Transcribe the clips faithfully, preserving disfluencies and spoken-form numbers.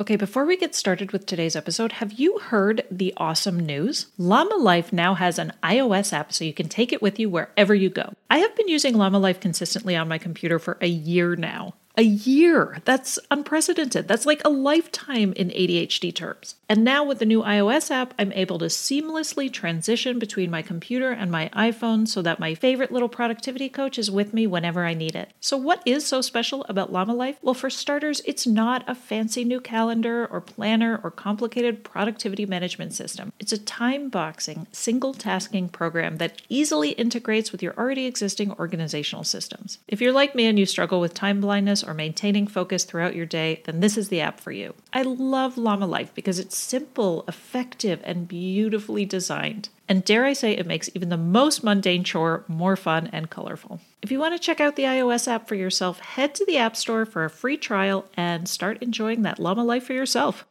Okay, before we get started with today's episode, have you heard the awesome news? Llama Life now has an iOS app so you can take it with you wherever you go. I have been using Llama Life consistently on my computer for a year now. A year! That's unprecedented. That's like a lifetime in A D H D terms. And now with the new iOS app, I'm able to seamlessly transition between my computer and my iPhone so that my favorite little productivity coach is with me whenever I need it. So what is so special about Llama Life? Well, for starters, it's not a fancy new calendar or planner or complicated productivity management system. It's a time-boxing, single-tasking program that easily integrates with your already existing organizational systems. If you're like me and you struggle with time blindness or maintaining focus throughout your day, then this is the app for you. I love Llama Life because it's simple, effective, and beautifully designed. And dare I say, it makes even the most mundane chore more fun and colorful. If you want to check out the iOS app for yourself, head to the App Store for a free trial and start enjoying that Llama Life for yourself.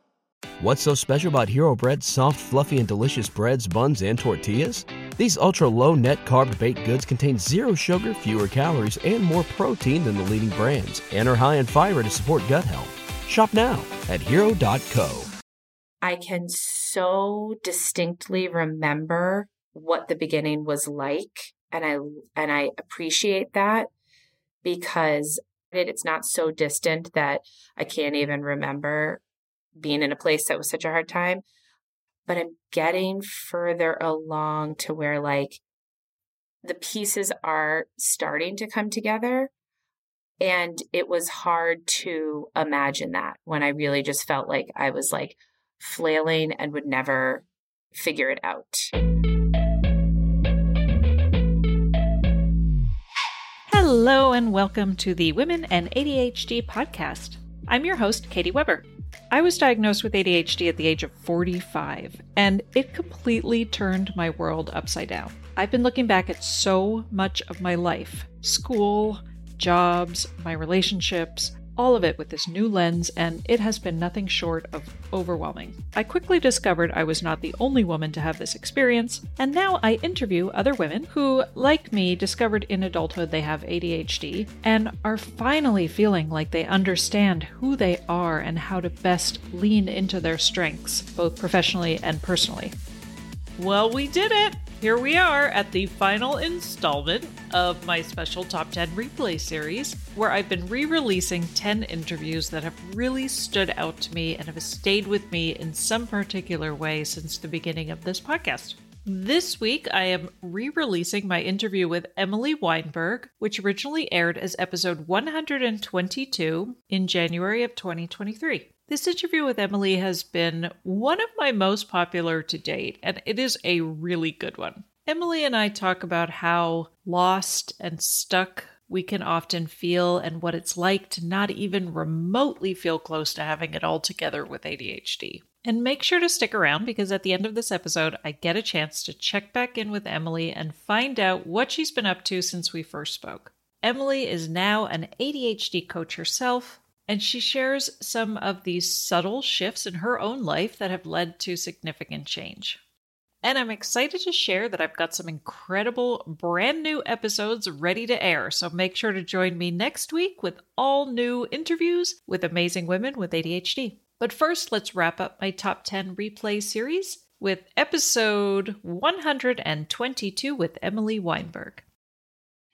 What's so special about Hero Bread's soft, fluffy, and delicious breads, buns, and tortillas? These ultra-low net-carb baked goods contain zero sugar, fewer calories, and more protein than the leading brands, and are high in fiber to support gut health. Shop now at hero dot co. I can so distinctly remember what the beginning was like, and I and I appreciate that because it, it's not so distant that I can't even remember being in a place that was such a hard time. But I'm getting further along to where like the pieces are starting to come together. And it was hard to imagine that when I really just felt like I was like flailing and would never figure it out. Hello and welcome to the Women and A D H D podcast. I'm your host, Katie Weber. I was diagnosed with A D H D at the age of forty-five, and it completely turned my world upside down. I've been looking back at so much of my life, school, jobs, my relationships, all of it with this new lens, and it has been nothing short of overwhelming. I quickly discovered I was not the only woman to have this experience, and now I interview other women who, like me, discovered in adulthood they have A D H D and are finally feeling like they understand who they are and how to best lean into their strengths, both professionally and personally. Well, we did it! Here we are at the final installment of my special Top ten Replay series, where I've been re-releasing ten interviews that have really stood out to me and have stayed with me in some particular way since the beginning of this podcast. This week, I am re-releasing my interview with Emily Weinberg, which originally aired as episode one hundred twenty-two in January of twenty twenty-three. This interview with Emily has been one of my most popular to date, and it is a really good one. Emily and I talk about how lost and stuck we can often feel and what it's like to not even remotely feel close to having it all together with A D H D. And make sure to stick around because at the end of this episode, I get a chance to check back in with Emily and find out what she's been up to since we first spoke. Emily is now an A D H D coach herself, and she shares some of these subtle shifts in her own life that have led to significant change. And I'm excited to share that I've got some incredible brand new episodes ready to air. So make sure to join me next week with all new interviews with amazing women with A D H D. But first, let's wrap up my Top ten Replay series with episode one hundred twenty-two with Emily Weinberg.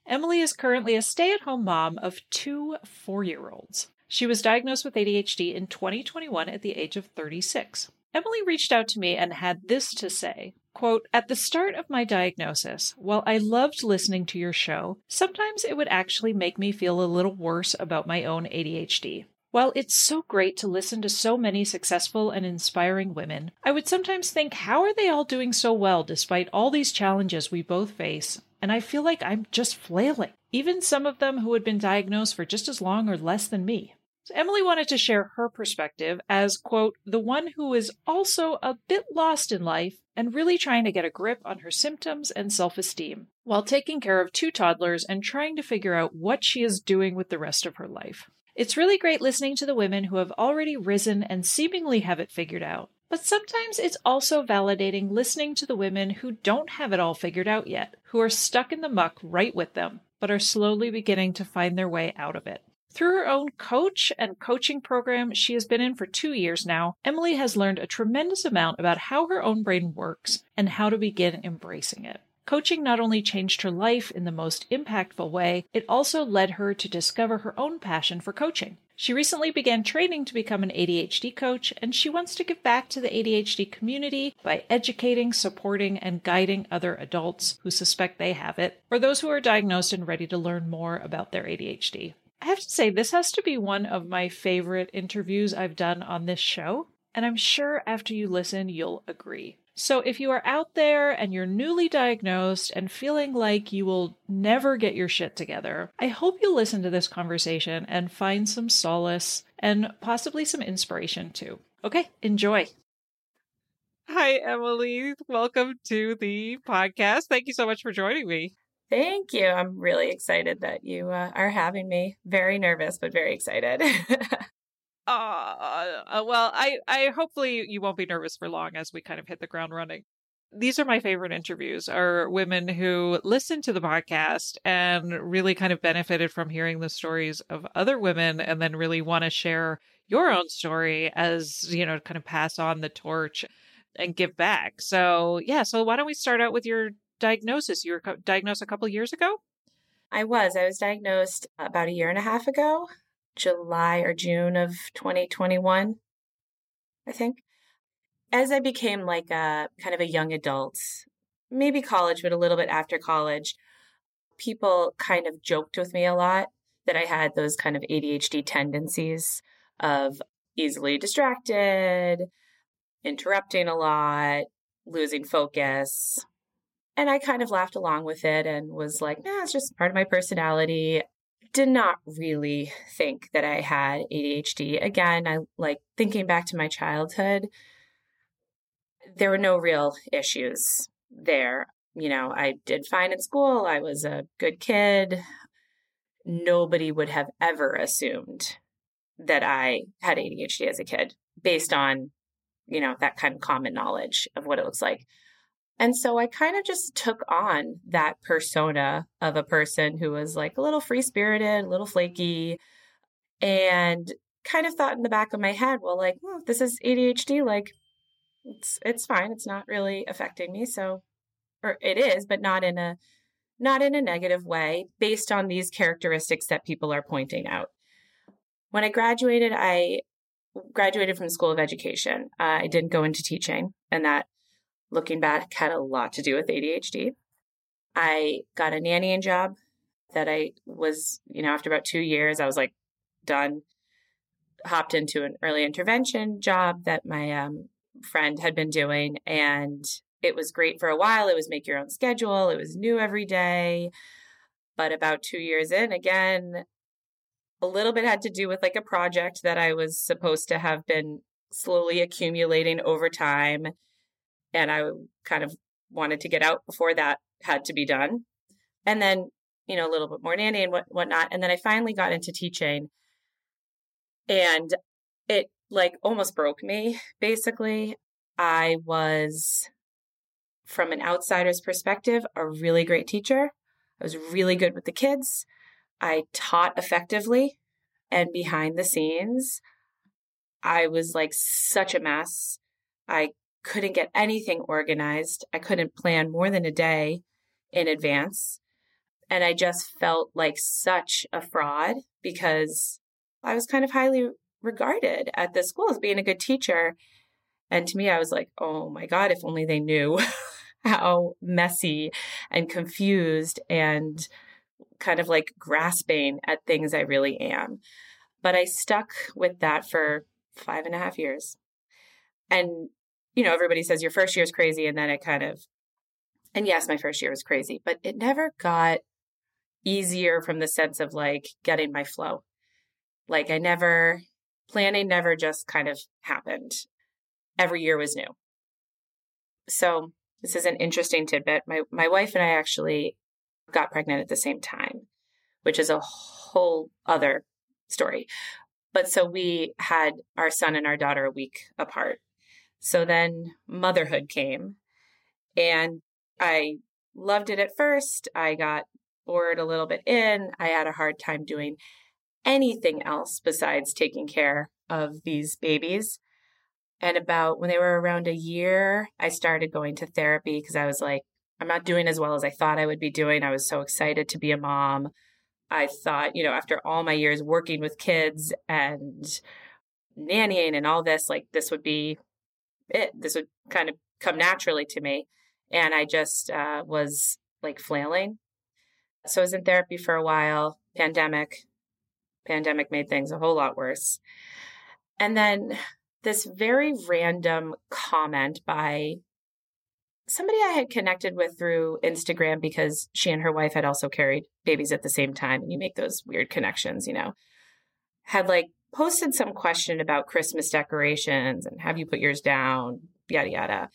Emily is currently a stay-at-home mom of two four-year-olds. She was diagnosed with A D H D in twenty twenty-one at the age of thirty-six. Emily reached out to me and had this to say, quote, "At the start of my diagnosis, while I loved listening to your show, sometimes it would actually make me feel a little worse about my own A D H D. While it's so great to listen to so many successful and inspiring women, I would sometimes think, how are they all doing so well despite all these challenges we both face? And I feel like I'm just flailing. Even some of them who had been diagnosed for just as long or less than me." So Emily wanted to share her perspective as, quote, "the one who is also a bit lost in life and really trying to get a grip on her symptoms and self-esteem while taking care of two toddlers and trying to figure out what she is doing with the rest of her life. It's really great listening to the women who have already risen and seemingly have it figured out, but sometimes it's also validating listening to the women who don't have it all figured out yet, who are stuck in the muck right with them, but are slowly beginning to find their way out of it. Through her own coach and coaching program she has been in for two years now, Emily has learned a tremendous amount about how her own brain works and how to begin embracing it. Coaching not only changed her life in the most impactful way, it also led her to discover her own passion for coaching. She recently began training to become an A D H D coach, and she wants to give back to the A D H D community by educating, supporting, and guiding other adults who suspect they have it, or those who are diagnosed and ready to learn more about their A D H D. I have to say, this has to be one of my favorite interviews I've done on this show, and I'm sure after you listen, you'll agree. So if you are out there and you're newly diagnosed and feeling like you will never get your shit together, I hope you listen to this conversation and find some solace and possibly some inspiration too. Okay, enjoy. Hi, Emily. Welcome to the podcast. Thank you so much for joining me. Thank you. I'm really excited that you uh, are having me. Very nervous, but very excited. Uh, well, I, I hopefully you won't be nervous for long as we kind of hit the ground running. These are my favorite interviews, are women who listen to the podcast and really kind of benefited from hearing the stories of other women and then really want to share your own story as, you know, kind of pass on the torch and give back. So, yeah. So why don't we start out with your diagnosis? You were co- diagnosed a couple years ago? I was. I was diagnosed about a year and a half ago. July or June of twenty twenty-one, I think. As I became like a kind of a young adult, maybe college, but a little bit after college, people kind of joked with me a lot that I had those kind of A D H D tendencies of easily distracted, interrupting a lot, losing focus. And I kind of laughed along with it and was like, nah, it's just part of my personality. Did not really think that I had A D H D. Again, I like thinking back to my childhood, there were no real issues there. You know, I did fine in school. I was a good kid. Nobody would have ever assumed that I had A D H D as a kid based on, you know, that kind of common knowledge of what it looks like. And so I kind of just took on that persona of a person who was like a little free-spirited, a little flaky, and kind of thought in the back of my head, well, like, hmm, this is A D H D. Like, it's it's fine. It's not really affecting me. So, or it is, but not in a not in a negative way based on these characteristics that people are pointing out. When I graduated, I graduated from the School of Education. Uh, I didn't go into teaching, and that, looking back, had a lot to do with A D H D. I got a nannying job that I was, you know, after about two years, I was like, done. Hopped into an early intervention job that my um, friend had been doing. And it was great for a while. It was make your own schedule. It was new every day. But about two years in, again, a little bit had to do with like a project that I was supposed to have been slowly accumulating over time. And I kind of wanted to get out before that had to be done. And then, you know, a little bit more nanny and what, whatnot. And then I finally got into teaching. And it like almost broke me, basically. I was, from an outsider's perspective, a really great teacher. I was really good with the kids. I taught effectively. And behind the scenes, I was like such a mess. I couldn't get anything organized. I couldn't plan more than a day in advance. And I just felt like such a fraud because I was kind of highly regarded at the school as being a good teacher. And to me, I was like, oh my God, if only they knew how messy and confused and kind of like grasping at things I really am. But I stuck with that for five and a half years. And you know, everybody says your first year is crazy. And then it kind of, and yes, my first year was crazy, but it never got easier from the sense of like getting my flow. Like I never, planning never just kind of happened. Every year was new. So this is an interesting tidbit. My, my wife and I actually got pregnant at the same time, which is a whole other story. But so we had our son and our daughter a week apart. So then motherhood came and I loved it at first. I got bored a little bit in. I had a hard time doing anything else besides taking care of these babies. And about when they were around a year, I started going to therapy because I was like, I'm not doing as well as I thought I would be doing. I was so excited to be a mom. I thought, you know, after all my years working with kids and nannying and all this, like this would be it. This would kind of come naturally to me. And I just uh, was like flailing. So I was in therapy for a while. Pandemic. Pandemic made things a whole lot worse. And then this very random comment by somebody I had connected with through Instagram, because she and her wife had also carried babies at the same time. And you make those weird connections, you know, had like posted some question about Christmas decorations and have you put yours down, yada, yada.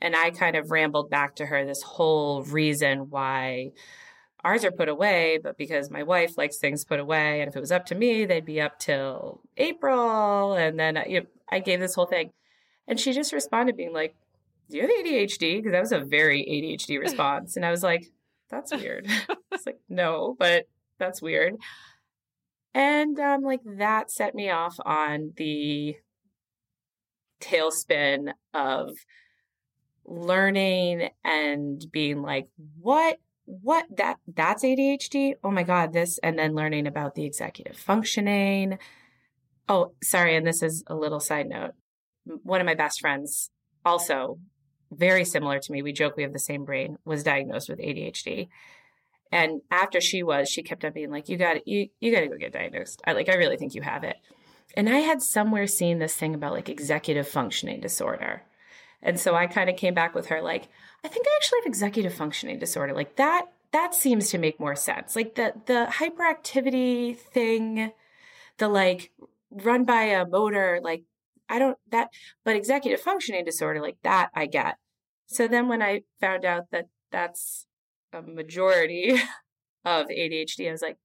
And I kind of rambled back to her this whole reason why ours are put away, but because my wife likes things put away. And if it was up to me, they'd be up till April. And then you know, I gave this whole thing. And she just responded being like, do you have A D H D? Because that was a very A D H D response. And I was like, that's weird. I was like, no, but that's weird. And um, like that set me off on the tailspin of learning and being like, what? What that that's A D H D? Oh my God, this. And then learning about the executive functioning. Oh, sorry. And this is a little side note. One of my best friends, also very similar to me, we joke we have the same brain, was diagnosed with A D H D. And after she was, she kept on being like, you got you you got to go get diagnosed. I like, I really think you have it. And I had somewhere seen this thing about like executive functioning disorder. And so I kind of came back with her like, I think I actually have executive functioning disorder. Like that, that seems to make more sense. Like the the hyperactivity thing, the like run by a motor, like I don't that, but executive functioning disorder, like that I get. So then when I found out that that's a majority of A D H D, I was like,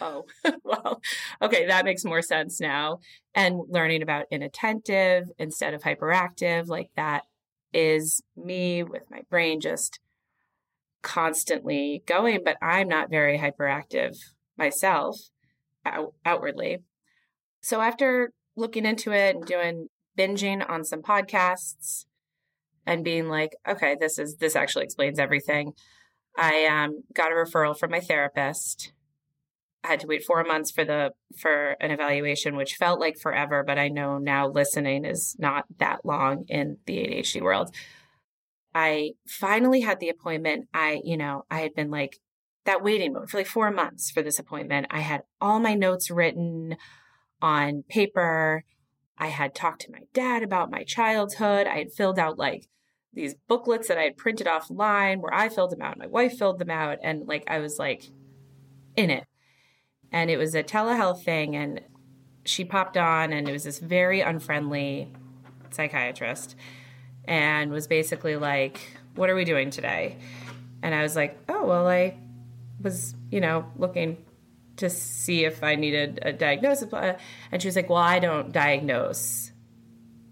oh, well, okay, that makes more sense now. And learning about inattentive instead of hyperactive, like that is me with my brain just constantly going, but I'm not very hyperactive myself out- outwardly. So after looking into it and doing binging on some podcasts and being like, okay, this is, this actually explains everything. I um, got a referral from my therapist. I had to wait four months for the, for an evaluation, which felt like forever, but I know now listening is not that long in the A D H D world. I finally had the appointment. I, you know, I had been like that waiting mode for like four months for this appointment. I had all my notes written on paper. I had talked to my dad about my childhood. I had filled out like these booklets that I had printed offline where I filled them out. My wife filled them out. And like, I was like in it. And it was a telehealth thing. And she popped on and it was this very unfriendly psychiatrist and was basically like, what are we doing today? And I was like, oh, well, I was, you know, looking to see if I needed a diagnosis. And she was like, well, I don't diagnose.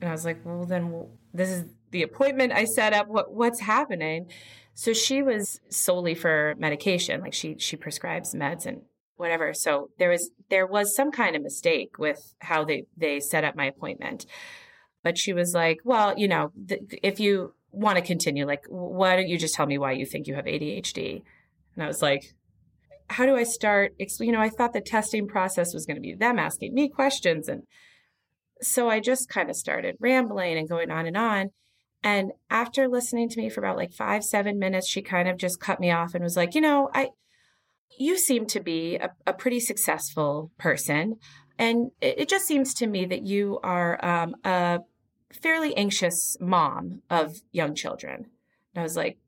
And I was like, well, then this is the appointment I set up. What what's happening? So she was solely for medication. Like she, she prescribes meds and whatever. So there was, there was some kind of mistake with how they, they set up my appointment, but she was like, well, you know, th- if you want to continue, like, why don't you just tell me why you think you have A D H D? And I was like, how do I start? You know, I thought the testing process was going to be them asking me questions. And so I just kind of started rambling and going on and on. And after listening to me for about like five, seven minutes, she kind of just cut me off and was like, you know, I, you seem to be a, a pretty successful person. And it, it just seems to me that you are um, a fairly anxious mom of young children. And I was like,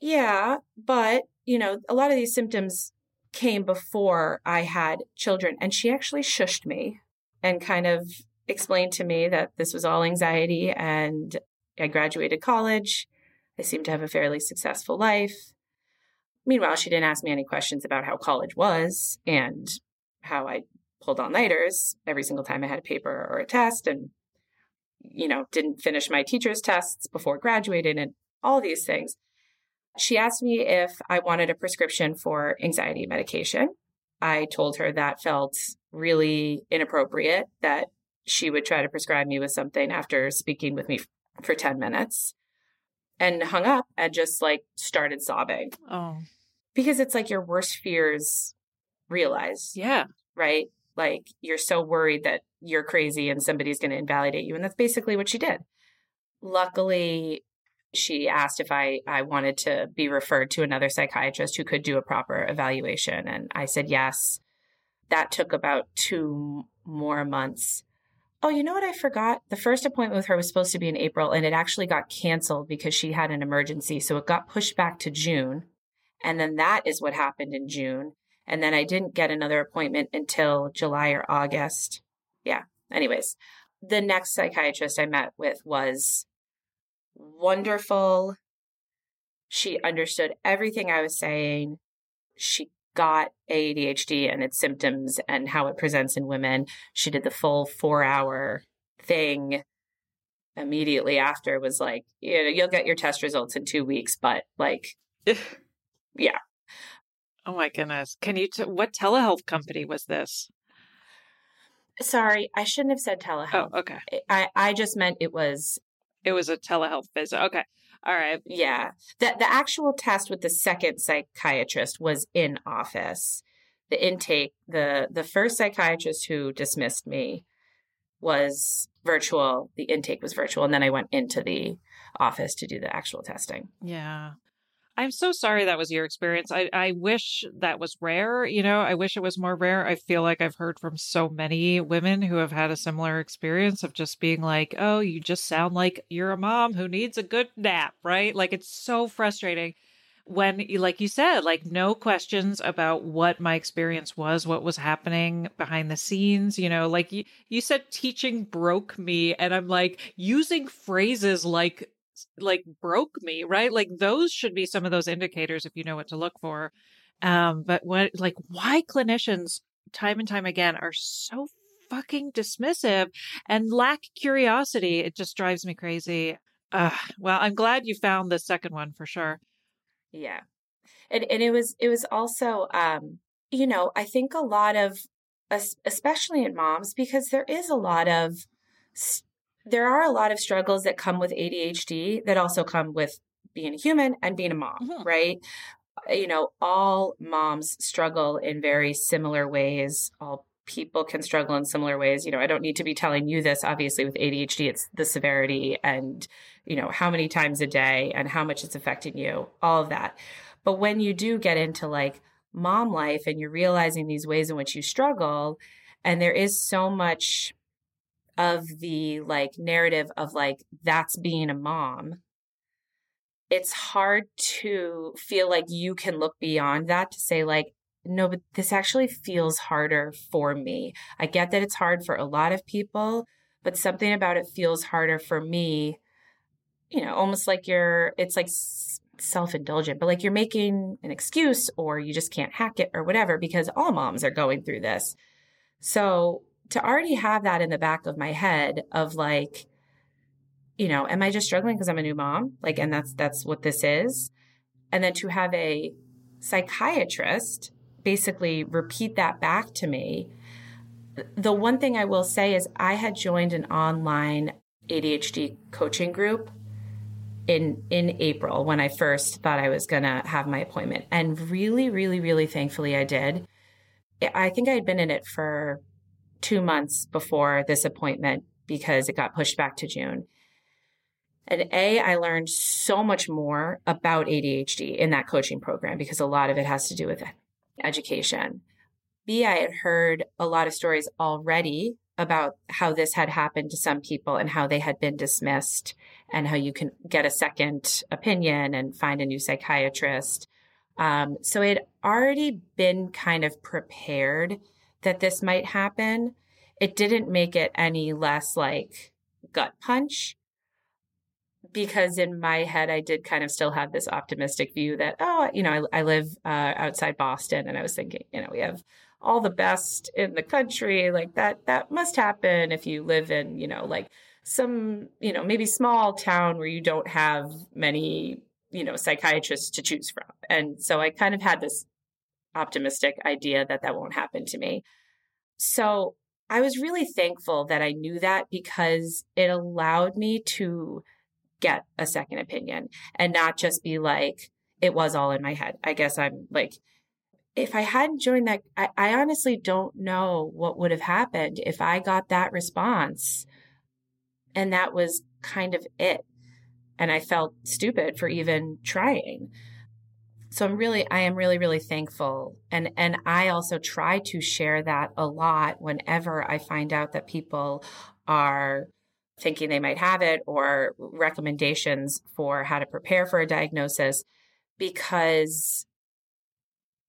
yeah, but you know, a lot of these symptoms came before I had children. And she actually shushed me and kind of explained to me that this was all anxiety. And I graduated college. I seemed to have a fairly successful life. Meanwhile, she didn't ask me any questions about how college was and how I pulled all-nighters every single time I had a paper or a test and, you know, didn't finish my teacher's tests before graduating and all these things. She asked me if I wanted a prescription for anxiety medication. I told her that felt really inappropriate, that she would try to prescribe me with something after speaking with me for ten minutes, and hung up and just like started sobbing. Oh, because it's like your worst fears realized. Yeah. Right. Like you're so worried that you're crazy and somebody's going to invalidate you. And that's basically what she did. Luckily, she asked if I, I wanted to be referred to another psychiatrist who could do a proper evaluation. And I said yes. That took about two more months. Oh, you know what I forgot? The first appointment with her was supposed to be in April, and it actually got canceled because she had an emergency. So it got pushed back to June. And then that is what happened in June. And then I didn't get another appointment until July or August. Yeah. Anyways, the next psychiatrist I met with was wonderful. She understood everything I was saying. She got A D H D and its symptoms and how it presents in women. She did the full four-hour thing. Immediately after was like, you know, you'll get your test results in two weeks, but like, yeah. Oh my goodness. Can you, t- what telehealth company was this? Sorry, I shouldn't have said telehealth. Oh, okay. I, I just meant it was. It was a telehealth visit. Okay. All right. Yeah. The, the actual test with the second psychiatrist was in office. The intake, the, the first psychiatrist who dismissed me was virtual. The intake was virtual. And then I went into the office to do the actual testing. Yeah. I'm so sorry that was your experience. I, I wish that was rare. You know, I wish it was more rare. I feel like I've heard from so many women who have had a similar experience of just being like, oh, you just sound like you're a mom who needs a good nap, right? Like, it's so frustrating when, like you said, like no questions about what my experience was, what was happening behind the scenes. You know, like you, you said, teaching broke me. And I'm like using phrases like, like broke me, right? Like those should be some of those indicators if you know what to look for. Um, but what, like why clinicians time and time again are so fucking dismissive and lack curiosity. It just drives me crazy. Uh, well, I'm glad you found the second one for sure. Yeah. And, and it was, it was also, um, you know, I think a lot of, especially in moms, because there is a lot of st- There are a lot of struggles that come with A D H D that also come with being a human and being a mom, mm-hmm. right? You know, all moms struggle in very similar ways. All people can struggle in similar ways. You know, I don't need to be telling you this, obviously, with A D H D, it's the severity and, you know, how many times a day and how much it's affecting you, all of that. But when you do get into like mom life and you're realizing these ways in which you struggle, and there is so much of the like narrative of like, that's being a mom, it's hard to feel like you can look beyond that to say like, no, but this actually feels harder for me. I get that it's hard for a lot of people, but something about it feels harder for me, you know, almost like you're, it's like self-indulgent, but like you're making an excuse or you just can't hack it or whatever, because all moms are going through this. So to already have that in the back of my head of like, you know, am I just struggling because I'm a new mom? Like, and that's, that's what this is. And then to have a psychiatrist basically repeat that back to me. The one thing I will say is I had joined an online A D H D coaching group in, in April when I first thought I was going to have my appointment. And really, really, really thankfully I did. I think I had been in it for two months before this appointment because it got pushed back to June. And A, I learned so much more about A D H D in that coaching program because a lot of it has to do with education. B, I had heard a lot of stories already about how this had happened to some people and how they had been dismissed and how you can get a second opinion and find a new psychiatrist. Um, so it had already been kind of prepared that this might happen. It didn't make it any less like gut punch, because in my head, I did kind of still have this optimistic view that, oh, you know, I, I live uh, outside Boston, and I was thinking, you know, we have all the best in the country, like that, that must happen if you live in, you know, like some, you know, maybe small town where you don't have many, you know, psychiatrists to choose from. And so I kind of had this optimistic idea that that won't happen to me. So I was really thankful that I knew that, because it allowed me to get a second opinion and not just be like, it was all in my head. I guess I'm like, if I hadn't joined that, I, I honestly don't know what would have happened if I got that response. And that was kind of it. And I felt stupid for even trying. So I'm really, I am really, really thankful. And, and I also try to share that a lot whenever I find out that people are thinking they might have it, or recommendations for how to prepare for a diagnosis, because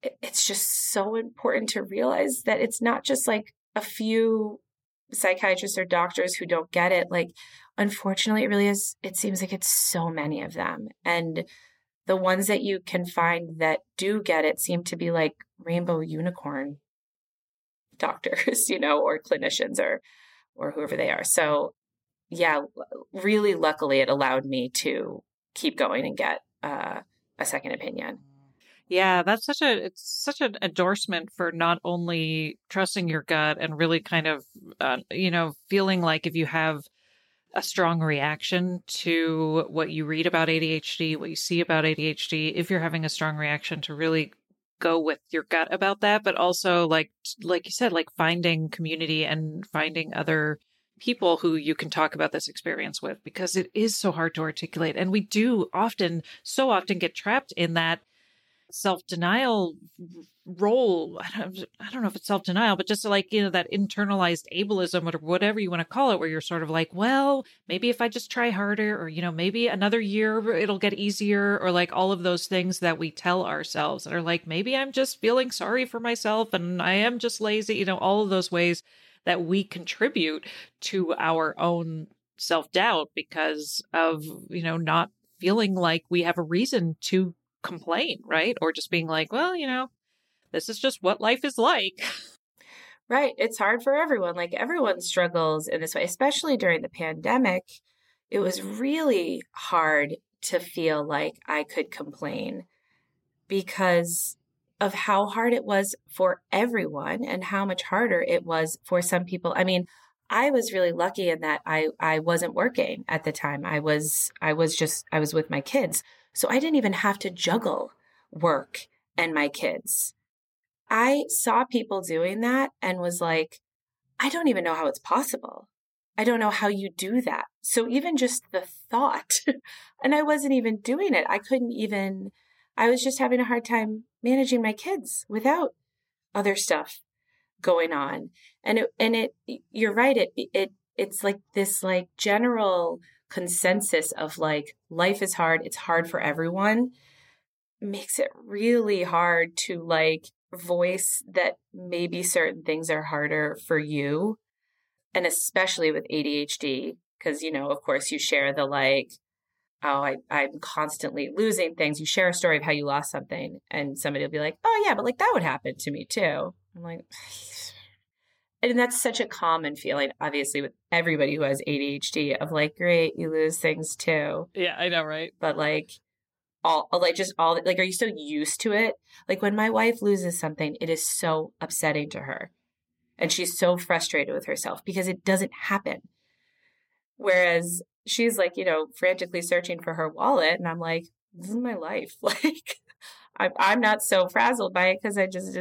it, it's just so important to realize that it's not just like a few psychiatrists or doctors who don't get it. Like, unfortunately, it really is. It seems like it's so many of them. And the ones that you can find that do get it seem to be like rainbow unicorn doctors, you know, or clinicians, or, or whoever they are. So yeah, really, luckily it allowed me to keep going and get uh, a second opinion. Yeah, that's such a, it's such an endorsement for not only trusting your gut and really kind of, uh, you know, feeling like if you have a strong reaction to what you read about A D H D, what you see about A D H D, if you're having a strong reaction, to really go with your gut about that, but also like, like you said, like finding community and finding other people who you can talk about this experience with, because it is so hard to articulate. And we do often, so often get trapped in that self-denial role. I don't, I don't know if it's self-denial, but just like, you know, that internalized ableism or whatever you want to call it, where you're sort of like, well, maybe if I just try harder, or, you know, maybe another year it'll get easier, or like all of those things that we tell ourselves that are like, maybe I'm just feeling sorry for myself and I am just lazy, you know, all of those ways that we contribute to our own self-doubt because of, you know, not feeling like we have a reason to complain, right? Or just being like, well, you know, this is just what life is like. Right. It's hard for everyone. Like, everyone struggles in this way, especially during the pandemic. It was really hard to feel like I could complain because of how hard it was for everyone and how much harder it was for some people. I mean, I was really lucky in that I, I wasn't working at the time. I was, I was just, I was with my kids. So I didn't even have to juggle work and my kids. I saw people doing that and was like, I don't even know how it's possible. I don't know how you do that. So even just the thought, and I wasn't even doing it. I couldn't even, I was just having a hard time managing my kids without other stuff going on. And it, and it, you're right. It, it, it's like this like general consensus of like, life is hard, it's hard for everyone, makes it really hard to like voice that maybe certain things are harder for you. And especially with A D H D, because, you know, of course you share the like, oh, I, I'm constantly losing things. You share a story of how you lost something and somebody will be like, oh yeah, but like that would happen to me too. I'm like, and that's such a common feeling, obviously, with everybody who has A D H D of like, great, you lose things too. Yeah, I know, right? But like, all, like just all, like, are you so used to it? Like when my wife loses something, it is so upsetting to her. And she's so frustrated with herself because it doesn't happen. Whereas she's like, you know, frantically searching for her wallet. And I'm like, this is my life. Like, I'm, I'm not so frazzled by it because I just,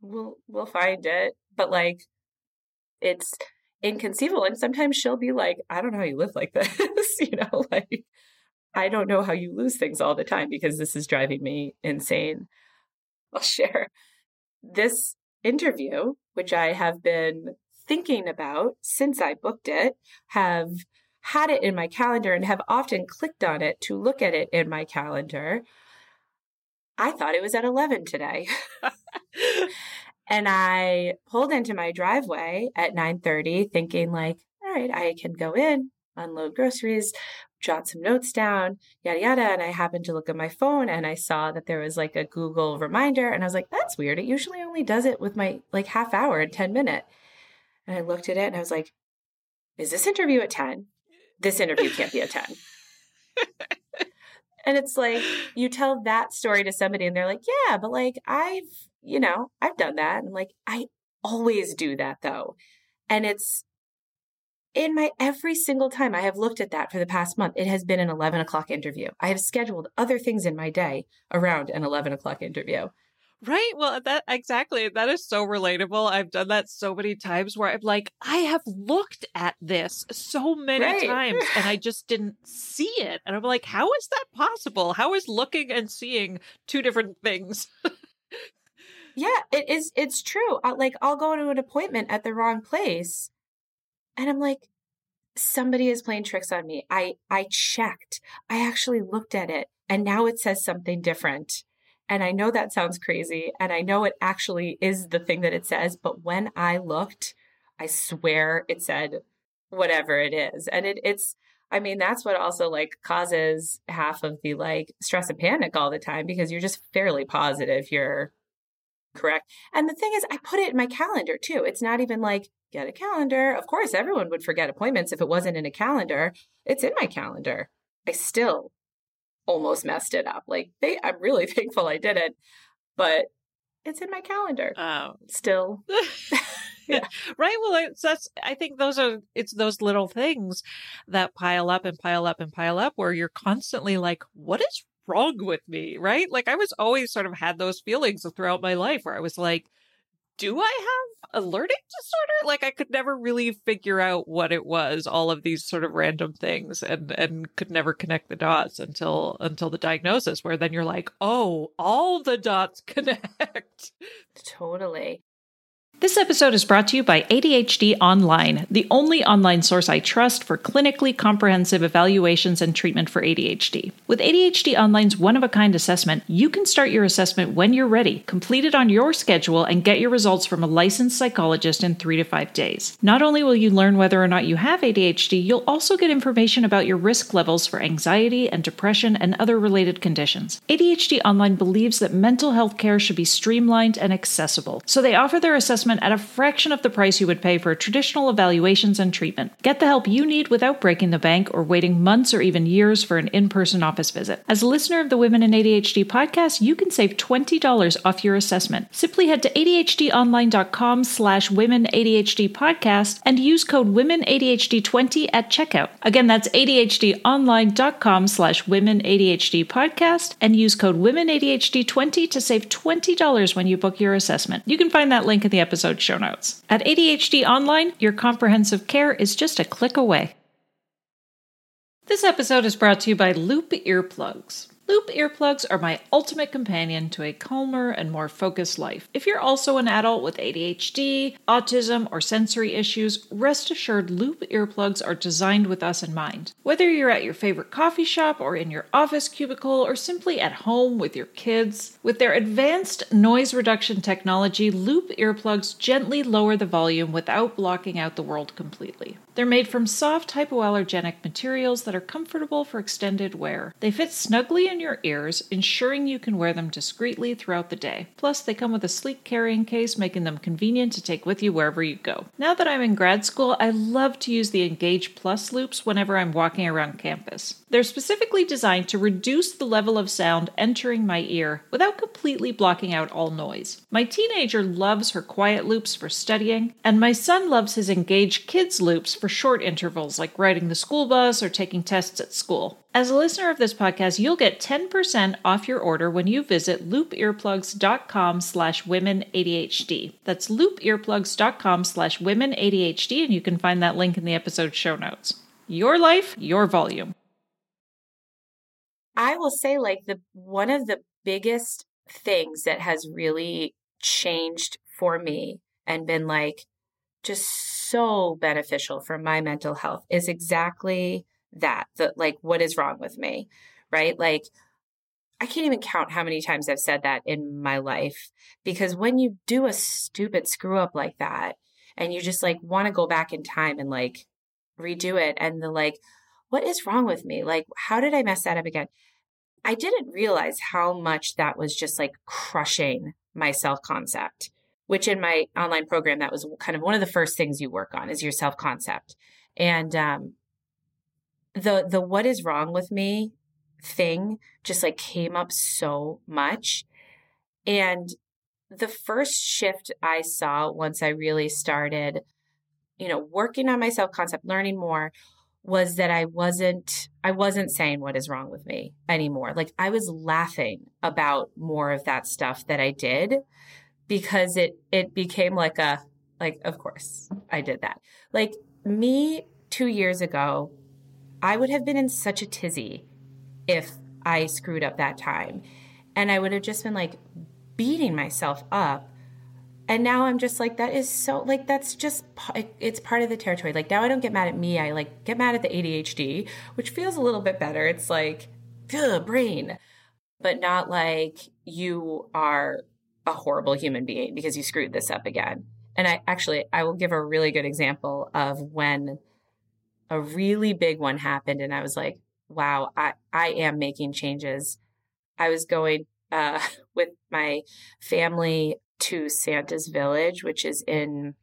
we'll, we'll find it. But like, it's inconceivable. And sometimes she'll be like, I don't know how you live like this. You know, like, I don't know how you lose things all the time because this is driving me insane. I'll share this interview, which I have been thinking about since I booked it, have had it in my calendar and have often clicked on it to look at it in my calendar. I thought it was at eleven today. And I pulled into my driveway at nine thirty thinking like, all right, I can go in, unload groceries, jot some notes down, yada, yada. And I happened to look at my phone and I saw that there was like a Google reminder. And I was like, that's weird. It usually only does it with my like half hour and ten minute. And I looked at it and I was like, is this interview at ten? This interview can't be at ten. And it's like, you tell that story to somebody and they're like, yeah, but like I've, you know, I've done that. And like, I always do that though. And it's in my every single time I have looked at that for the past month, it has been an eleven o'clock interview. I have scheduled other things in my day around an eleven o'clock interview. Right. Well, that exactly. That is so relatable. I've done that so many times where I'm like, I have looked at this so many right. times and I just didn't see it. And I'm like, how is that possible? How is looking and seeing two different things? Yeah, it is. It's true. I, like I'll go to an appointment at the wrong place and I'm like, somebody is playing tricks on me. I, I checked. I actually looked at it and now it says something different. And I know that sounds crazy, and I know it actually is the thing that it says, but when I looked, I swear it said whatever it is. And it, it's, I mean, that's what also like causes half of the like stress and panic all the time, because you're just fairly positive you're correct. And the thing is, I put it in my calendar too. It's not even like, get a calendar. Of course, everyone would forget appointments if it wasn't in a calendar. It's in my calendar. I still almost messed it up. Like, they, I'm really thankful I did it, but it's in my calendar. Oh, still. Yeah. Right. Well, it's, that's, I think those are, it's those little things that pile up and pile up and pile up where you're constantly like, what is wrong with me? Right. Like, I was always sort of had those feelings throughout my life where I was like, do I have a learning disorder? Like, I could never really figure out what it was, all of these sort of random things, and, and could never connect the dots until, until the diagnosis, where then you're like, oh, all the dots connect. Totally. This episode is brought to you by A D H D Online, the only online source I trust for clinically comprehensive evaluations and treatment for A D H D. With A D H D Online's one-of-a-kind assessment, you can start your assessment when you're ready, complete it on your schedule, and get your results from a licensed psychologist in three to five days. Not only will you learn whether or not you have A D H D, you'll also get information about your risk levels for anxiety and depression and other related conditions. A D H D Online believes that mental health care should be streamlined and accessible, so they offer their assessment at a fraction of the price you would pay for traditional evaluations and treatment. Get the help you need without breaking the bank or waiting months or even years for an in-person office visit. As a listener of the Women in A D H D podcast, you can save twenty dollars off your assessment. Simply head to adhdonline.com slash women ADHD podcast and use code women A D H D twenty at checkout. Again, that's adhdonline.com slash women ADHD podcast and use code women A D H D twenty to save twenty dollars when you book your assessment. You can find that link in the episode. episode show notes. At A D H D Online, your comprehensive care is just a click away. This episode is brought to you by Loop Earplugs. Loop earplugs are my ultimate companion to a calmer and more focused life. If you're also an adult with A D H D, autism, or sensory issues, rest assured Loop earplugs are designed with us in mind. Whether you're at your favorite coffee shop or in your office cubicle or simply at home with your kids, with their advanced noise reduction technology, Loop earplugs gently lower the volume without blocking out the world completely. They're made from soft, hypoallergenic materials that are comfortable for extended wear. They fit snugly in your ears, ensuring you can wear them discreetly throughout the day. Plus, they come with a sleek carrying case, making them convenient to take with you wherever you go. Now that I'm in grad school, I love to use the Engage Plus loops whenever I'm walking around campus. They're specifically designed to reduce the level of sound entering my ear without completely blocking out all noise. My teenager loves her quiet loops for studying, and my son loves his Engage Kids loops for For short intervals like riding the school bus or taking tests at school. As a listener of this podcast, you'll get ten percent off your order when you visit loopearplugs.com slash women ADHD. That's loopearplugs.com slash women ADHD, and you can find that link in the episode show notes. Your life, your volume. I will say, like, the one of the biggest things that has really changed for me and been like just so beneficial for my mental health is exactly that, that like, what is wrong with me, right? Like, I can't even count how many times I've said that in my life, because when you do a stupid screw up like that, and you just like want to go back in time and like redo it, and the like, what is wrong with me? Like, how did I mess that up again? I didn't realize how much that was just like crushing my self-concept, which in my online program, that was kind of one of the first things you work on is your self-concept. And um, the the what is wrong with me thing just like came up so much. And The first shift I saw once I really started, you know, working on my self-concept, learning more, was that I wasn't, I wasn't saying what is wrong with me anymore. Like, I was laughing about more of that stuff that I did, because it, it became like a, like, of course I did that. Like, me two years ago, I would have been in such a tizzy if I screwed up that time. And I would have just been like beating myself up. And now I'm just like, that is so, like, that's just, it's part of the territory. Like, now I don't get mad at me. I like get mad at the A D H D, which feels a little bit better. It's like, ugh, brain, but not like you are a horrible human being because you screwed this up again. And I actually, I will give a really good example of when a really big one happened. And I was like, wow, I, I am making changes. I was going uh, with my family to Santa's Village, which is in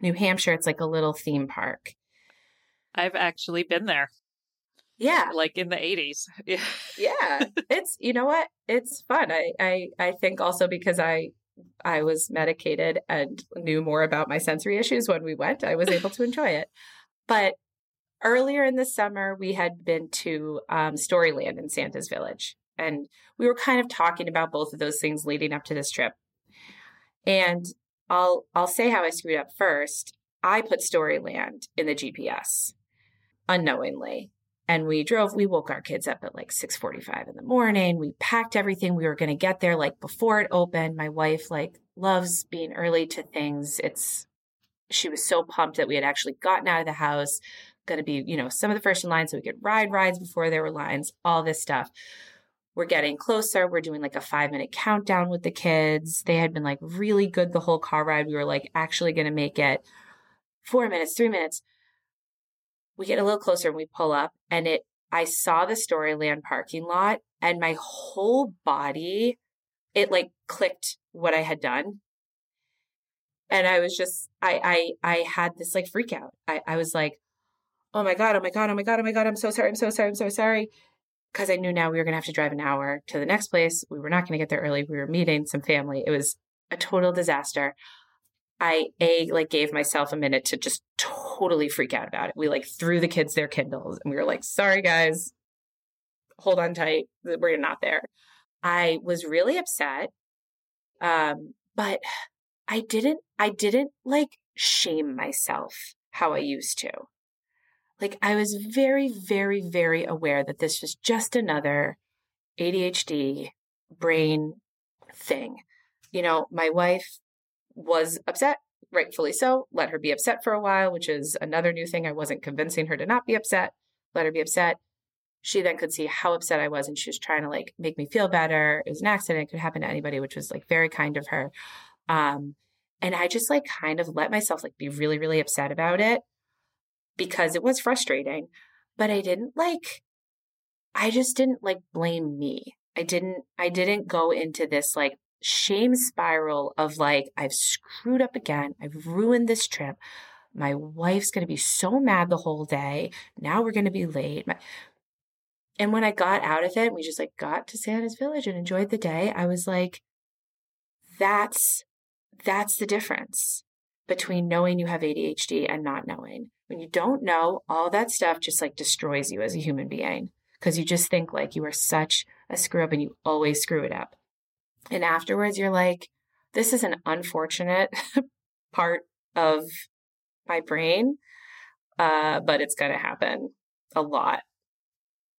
New Hampshire. It's like a little theme park. I've actually been there. Yeah. Like in the eighties. Yeah. Yeah. It's, you know what? It's fun. I, I, I think also because I, I was medicated and knew more about my sensory issues when we went, I was able to enjoy it. But earlier in the summer, we had been to um, Storyland in Santa's Village. And we were kind of talking about both of those things leading up to this trip. And I'll I'll say how I screwed up first. I put Storyland in the G P S unknowingly. And we drove, we woke our kids up at like six forty-five in the morning. We packed everything. We were going to get there like before it opened. My wife like loves being early to things. It's, she was so pumped that we had actually gotten out of the house, going to be, you know, some of the first in line so we could ride rides before there were lines, all this stuff. We're getting closer. We're doing like a five minute countdown with the kids. They had been like really good the whole car ride. We were like actually going to make it four minutes, three minutes. We get a little closer and we pull up, and it, I saw the Storyland parking lot, and my whole body, it like clicked what I had done. And I was just, I, I, I had this like freak out. I, I was like, oh my God, oh my God, oh my God, oh my God. I'm so sorry. I'm so sorry. I'm so sorry. Because I knew now we were going to have to drive an hour to the next place. We were not going to get there early. We were meeting some family. It was a total disaster. I a like gave myself a minute to just totally freak out about it. We like threw the kids their Kindles and we were like, sorry guys, hold on tight. We're not there. I was really upset. Um, but I didn't, I didn't like shame myself how I used to. Like, I was very, very, very aware that this was just another A D H D brain thing. You know, my wife was upset, rightfully so. Let her be upset for a while, which is another new thing. I wasn't convincing her to not be upset. Let her be upset. She then could see how upset I was, and she was trying to like make me feel better. It was an accident. It could happen to anybody, which was like very kind of her. Um, and I just like kind of let myself like be really, really upset about it, because it was frustrating, but I didn't like, I just didn't like blame me. I didn't, I didn't go into this like shame spiral of like, I've screwed up again. I've ruined this trip. My wife's going to be so mad the whole day. Now we're going to be late. My... And when I got out of it, we just like got to Santa's Village and enjoyed the day. I was like, that's, that's the difference between knowing you have A D H D and not knowing. When you don't know, all that stuff just like destroys you as a human being, because you just think like you are such a screw up and you always screw it up. And afterwards you're like, this is an unfortunate part of my brain, uh, but it's going to happen a lot.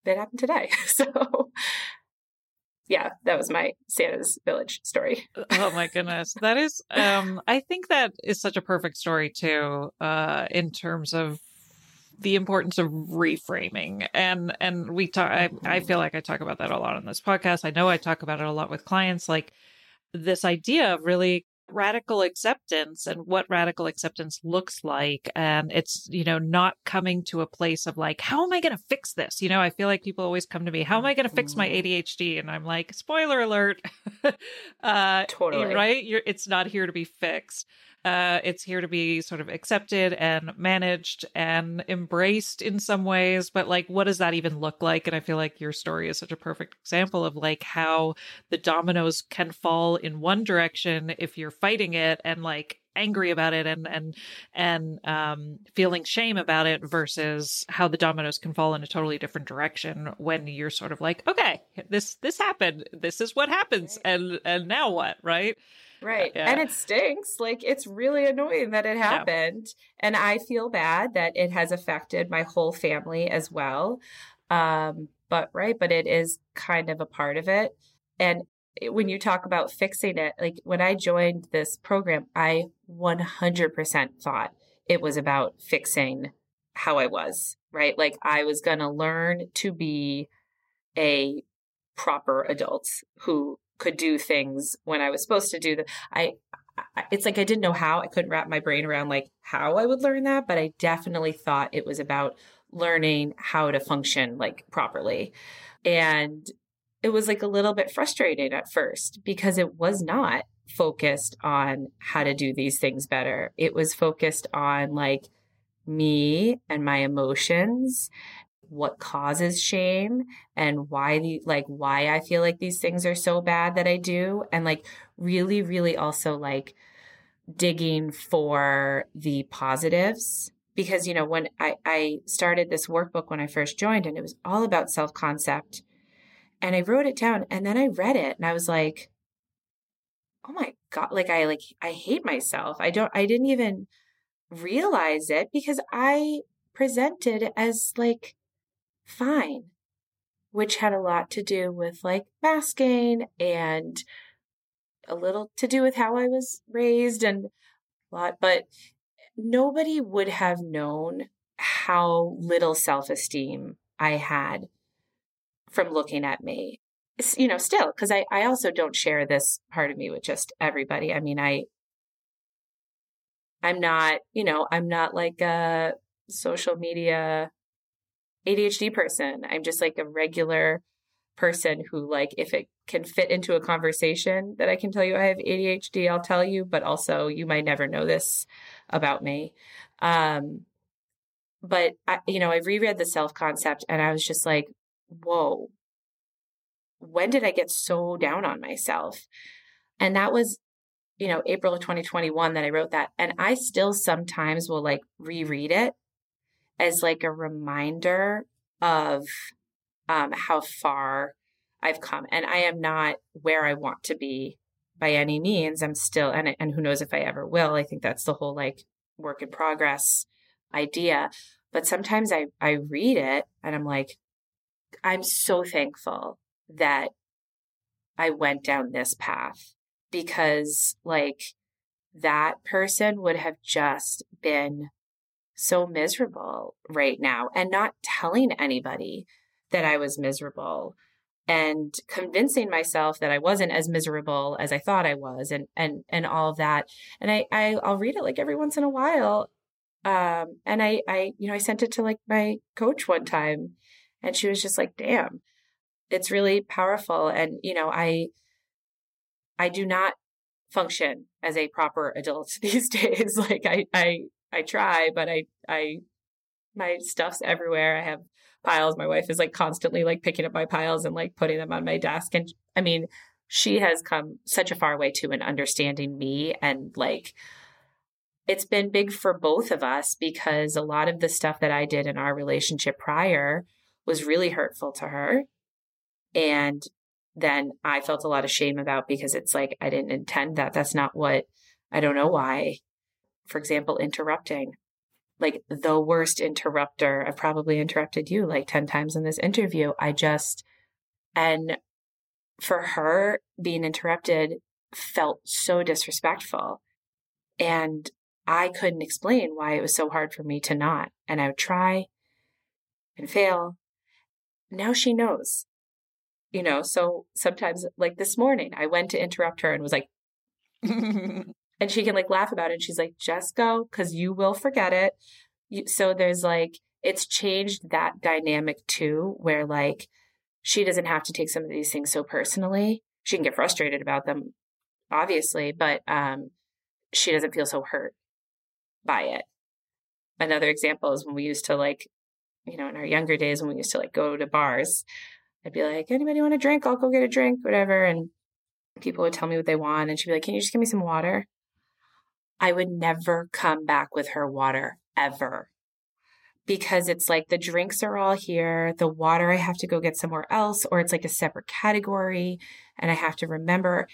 It happened today. So yeah, that was my Santa's Village story. Oh my goodness. That is, um, I think that is such a perfect story too, uh, in terms of the importance of reframing. And, and we talk, I, I feel like I talk about that a lot on this podcast. I know I talk about it a lot with clients, like this idea of really radical acceptance and what radical acceptance looks like. And it's, you know, not coming to a place of like, how am I going to fix this? You know, I feel like people always come to me, how am I going to fix my A D H D? And I'm like, spoiler alert. uh, totally. Right. You're, it's not here to be fixed. Uh, it's here to be sort of accepted and managed and embraced in some ways. But like, what does that even look like? And I feel like your story is such a perfect example of like how the dominoes can fall in one direction if you're fighting it and like angry about it and, and, and, um, feeling shame about it versus how the dominoes can fall in a totally different direction when you're sort of like, okay, this, this happened. This is what happens. Right. And, and now what? Right. Right. Yeah. And it stinks. Like, it's really annoying that it happened. Yeah. And I feel bad that it has affected my whole family as well. Um, but right. But it is kind of a part of it. And when you talk about fixing it, like when I joined this program, I one hundred percent thought it was about fixing how I was, right? Like I was going to learn to be a proper adult who could do things when I was supposed to do them. I, I, it's like, I didn't know how. I couldn't wrap my brain around like how I would learn that, but I definitely thought it was about learning how to function like properly. And it was like a little bit frustrating at first because it was not focused on how to do these things better. It was focused on like me and my emotions, what causes shame and why the, like why I feel like these things are so bad that I do. And like really, really also like digging for the positives. Because, you know, when I, I started this workbook when I first joined and it was all about self-concept. And I wrote it down and then I read it and I was like, oh my God, like I, like, I hate myself. I don't, I didn't even realize it because I presented as like fine, which had a lot to do with like masking and a little to do with how I was raised and a lot, but nobody would have known how little self-esteem I had from looking at me, you know, still, because I, I also don't share this part of me with just everybody. I mean, I, I'm not, you know, I'm not like a social media A D H D person. I'm just like a regular person who like, if it can fit into a conversation that I can tell you I have A D H D, I'll tell you, but also you might never know this about me. Um, but I, you know, I reread the self-concept and I was just like, whoa, when did I get so down on myself? And that was, you know, April of twenty twenty-one that I wrote that. And I still sometimes will like reread it as like a reminder of um, how far I've come. And I am not where I want to be by any means. I'm still, and, and who knows if I ever will. I think that's the whole like work in progress idea. But sometimes I, I read it and I'm like, I'm so thankful that I went down this path because like that person would have just been so miserable right now and not telling anybody that I was miserable and convincing myself that I wasn't as miserable as I thought I was and, and, and all of that. And I, I, I'll read it like every once in a while. Um, and I, I, you know, I sent it to like my coach one time. And she was just like, damn, it's really powerful. And, you know, I, I do not function as a proper adult these days. Like I, I, I try, but I, I, my stuff's everywhere. I have piles. My wife is like constantly like picking up my piles and like putting them on my desk. And I mean, she has come such a far way too in understanding me. And like, it's been big for both of us because a lot of the stuff that I did in our relationship prior was really hurtful to her. And then I felt a lot of shame about because it's like, I didn't intend that. That's not what, I don't know why. For example, interrupting, like the worst interrupter. I've probably interrupted you like ten times in this interview. I just, and for her being interrupted felt so disrespectful. And I couldn't explain why it was so hard for me to not. And I would try and fail. Now she knows, you know, so sometimes like this morning I went to interrupt her and was like, and she can like laugh about it. And she's like, just go because you will forget it. You, so there's like, it's changed that dynamic too, where like she doesn't have to take some of these things so personally. She can get frustrated about them, obviously, but um, she doesn't feel so hurt by it. Another example is when we used to like, you know, in our younger days when we used to like go to bars, I'd be like, anybody want a drink? I'll go get a drink, whatever. And people would tell me what they want. And she'd be like, can you just give me some water? I would never come back with her water ever, because it's like the drinks are all here. The water, I have to go get somewhere else, or it's like a separate category and I have to remember.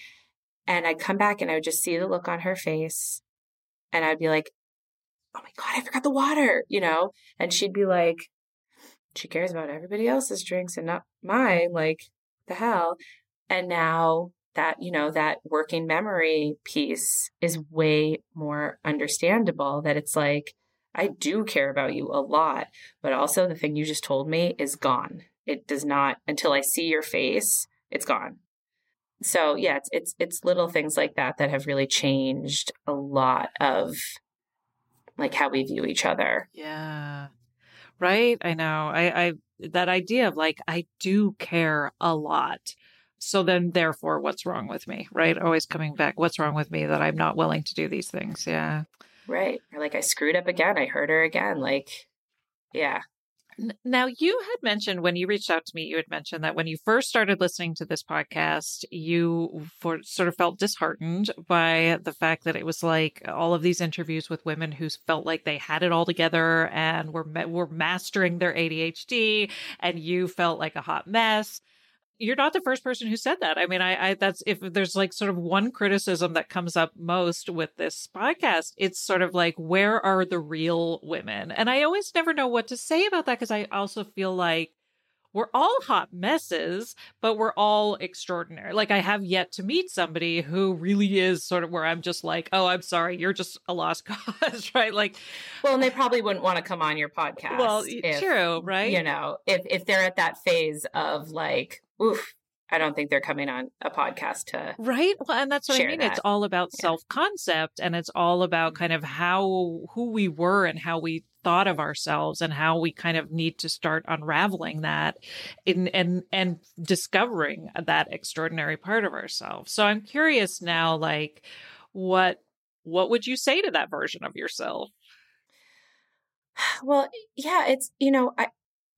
And I'd come back and I would just see the look on her face and I'd be like, oh my God, I forgot the water, you know? And she'd be like, she cares about everybody else's drinks and not mine. Like, the hell. And now that, you know, that working memory piece is way more understandable, that it's like, I do care about you a lot, but also the thing you just told me is gone. It does not, until I see your face, it's gone. So yeah, it's, it's, it's little things like that that have really changed a lot of like how we view each other. Yeah. Right. I know. I, I, that idea of like, I do care a lot. So then therefore what's wrong with me? Right. Always coming back. What's wrong with me that I'm not willing to do these things? Yeah. Right. Or like, I screwed up again. I hurt her again. Like, yeah. Now, you had mentioned when you reached out to me, you had mentioned that when you first started listening to this podcast, you for, sort of felt disheartened by the fact that it was like all of these interviews with women who felt like they had it all together and were were mastering their A D H D, and you felt like a hot mess. You're not the first person who said that. I mean, I, I, that's, if there's like sort of one criticism that comes up most with this podcast, it's sort of like, where are the real women? And I always never know what to say about that, because I also feel like we're all hot messes, but we're all extraordinary. Like, I have yet to meet somebody who really is sort of where I'm just like, oh, I'm sorry, you're just a lost cause, right? Like, well, and they probably wouldn't want to come on your podcast. Well, if, true, right? You know, if if they're at that phase of like, oof, I don't think they're coming on a podcast to right. Well, and that's what I mean. That. It's all about yeah. self-concept, and it's all about kind of how, who we were and how we thought of ourselves, and how we kind of need to start unraveling that in, and, and discovering that extraordinary part of ourselves. So I'm curious now, like, what, what would you say to that version of yourself? Well, yeah, it's, you know, I,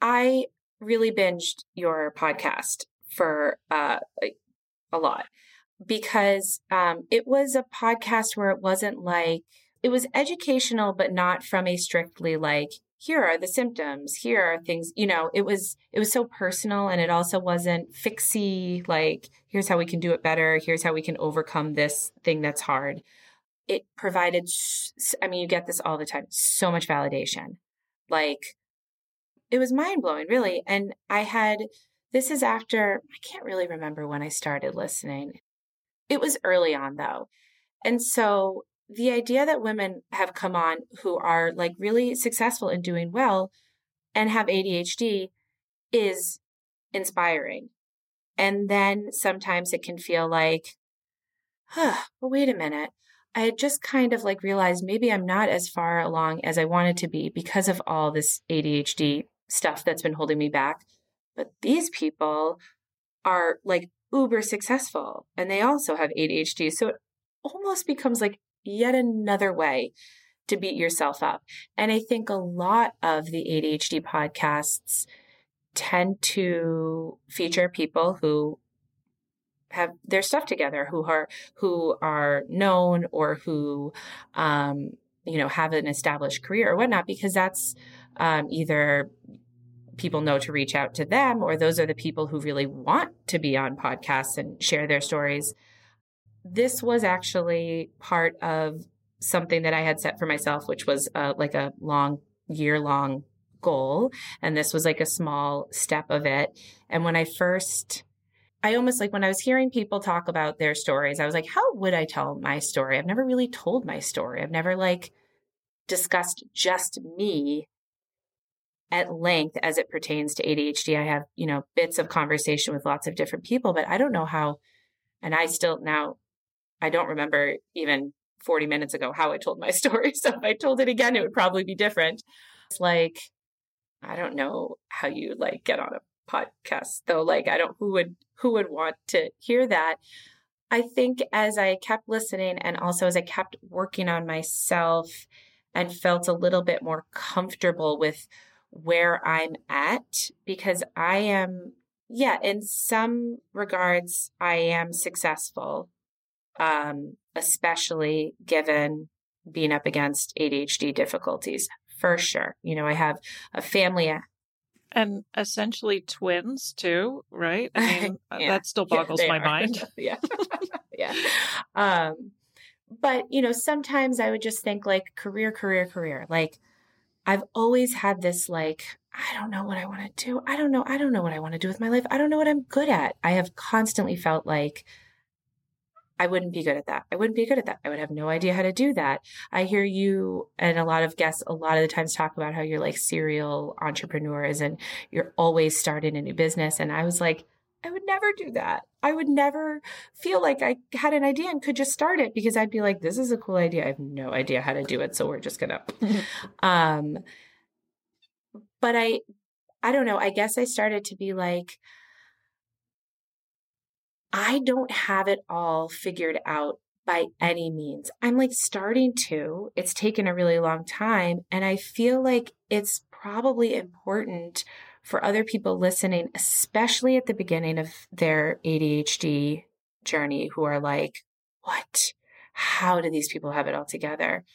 I really binged your podcast for uh, a lot, because um, it was a podcast where it wasn't like, it was educational, but not from a strictly like, here are the symptoms, here are things, you know, it was, it was so personal, and it also wasn't fixy, like, here's how we can do it better. Here's how we can overcome this thing that's hard. It provided, I mean, you get this all the time, so much validation. Like, it was mind blowing, really. And I had, this is after, I can't really remember when I started listening. It was early on though. And so the idea that women have come on who are like really successful and doing well and have A D H D is inspiring. And then sometimes it can feel like, huh, well, wait a minute. I had just kind of like realized maybe I'm not as far along as I wanted to be because of all this A D H D stuff that's been holding me back. But these people are like uber successful, and they also have A D H D. So it almost becomes like yet another way to beat yourself up. And I think a lot of the A D H D podcasts tend to feature people who have their stuff together, who are, who are known, or who, um, you know, have an established career or whatnot, because that's, um, either people know to reach out to them, or those are the people who really want to be on podcasts and share their stories. This was actually part of something that I had set for myself, which was uh, like a long, year-long goal. And this was like a small step of it. And when I first, I almost like when I was hearing people talk about their stories, I was like, how would I tell my story? I've never really told my story. I've never like discussed just me at length as it pertains to A D H D. I have, you know, bits of conversation with lots of different people, but I don't know how, and I still now, I don't remember even forty minutes ago how I told my story. So if I told it again, it would probably be different. It's like, I don't know how you like get on a podcast though. Like, I don't, who would, who would want to hear that? I think as I kept listening and also as I kept working on myself and felt a little bit more comfortable with where I'm at, because I am, yeah, in some regards, I am successful, um, especially given being up against A D H D difficulties, for sure. You know, I have a family and essentially twins too, right? I mean, yeah. That still boggles yeah, my are. mind. yeah. yeah. Um, but, you know, sometimes I would just think like career, career, career. Like I've always had this, like, I don't know what I want to do. I don't know. I don't know what I want to do with my life. I don't know what I'm good at. I have constantly felt like I wouldn't be good at that. I wouldn't be good at that. I would have no idea how to do that. I hear you and a lot of guests a lot of the times talk about how you're like serial entrepreneurs and you're always starting a new business. And I was like, I would never do that. I would never feel like I had an idea and could just start it, because I'd be like, this is a cool idea. I have no idea how to do it. So we're just going to, um, but I, I don't know. I guess I started to be like, I don't have it all figured out by any means. I'm like starting to, it's taken a really long time. And I feel like it's probably important for other people listening, especially at the beginning of their A D H D journey, who are like, what, how do these people have it all together?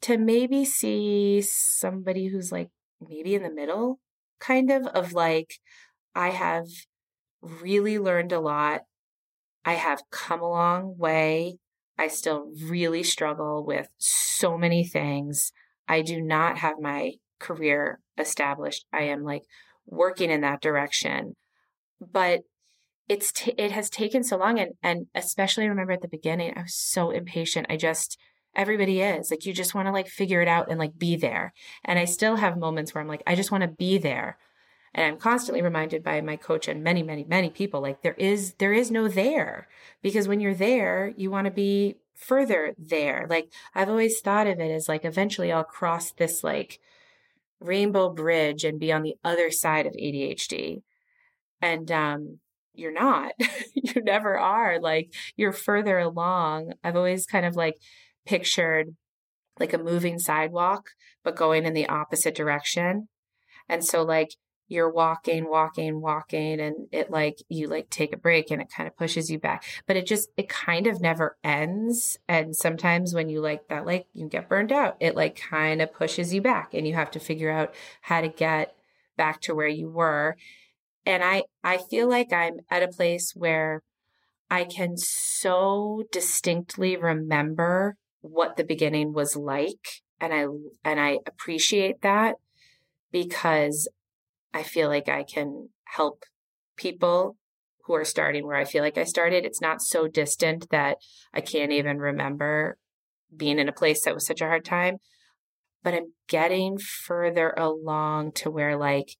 To maybe see somebody who's like maybe in the middle kind of, of like, I have really learned a lot. I have come a long way. I still really struggle with so many things. I do not have my career established. I am like working in that direction, but it's, t- it has taken so long. And, and especially I remember at the beginning, I was so impatient. I just, everybody is like, you just want to like figure it out and like be there. And I still have moments where I'm like, I just want to be there. And I'm constantly reminded by my coach and many, many, many people, like there is, there is no there, because when you're there, you want to be further there. Like I've always thought of it as like, eventually I'll cross this like rainbow bridge and be on the other side of A D H D. And, um, you're not, you never are, like you're further along. I've always kind of like pictured like a moving sidewalk, but going in the opposite direction. And so like, you're walking, walking, walking, and it like, you like take a break and it kind of pushes you back, but it just, it kind of never ends. And sometimes when you like that, like you get burned out, it like kind of pushes you back and you have to figure out how to get back to where you were. And I, I feel like I'm at a place where I can so distinctly remember what the beginning was like. And I, and I appreciate that, because I feel like I can help people who are starting where I feel like I started. It's not so distant that I can't even remember being in a place that was such a hard time, but I'm getting further along to where like,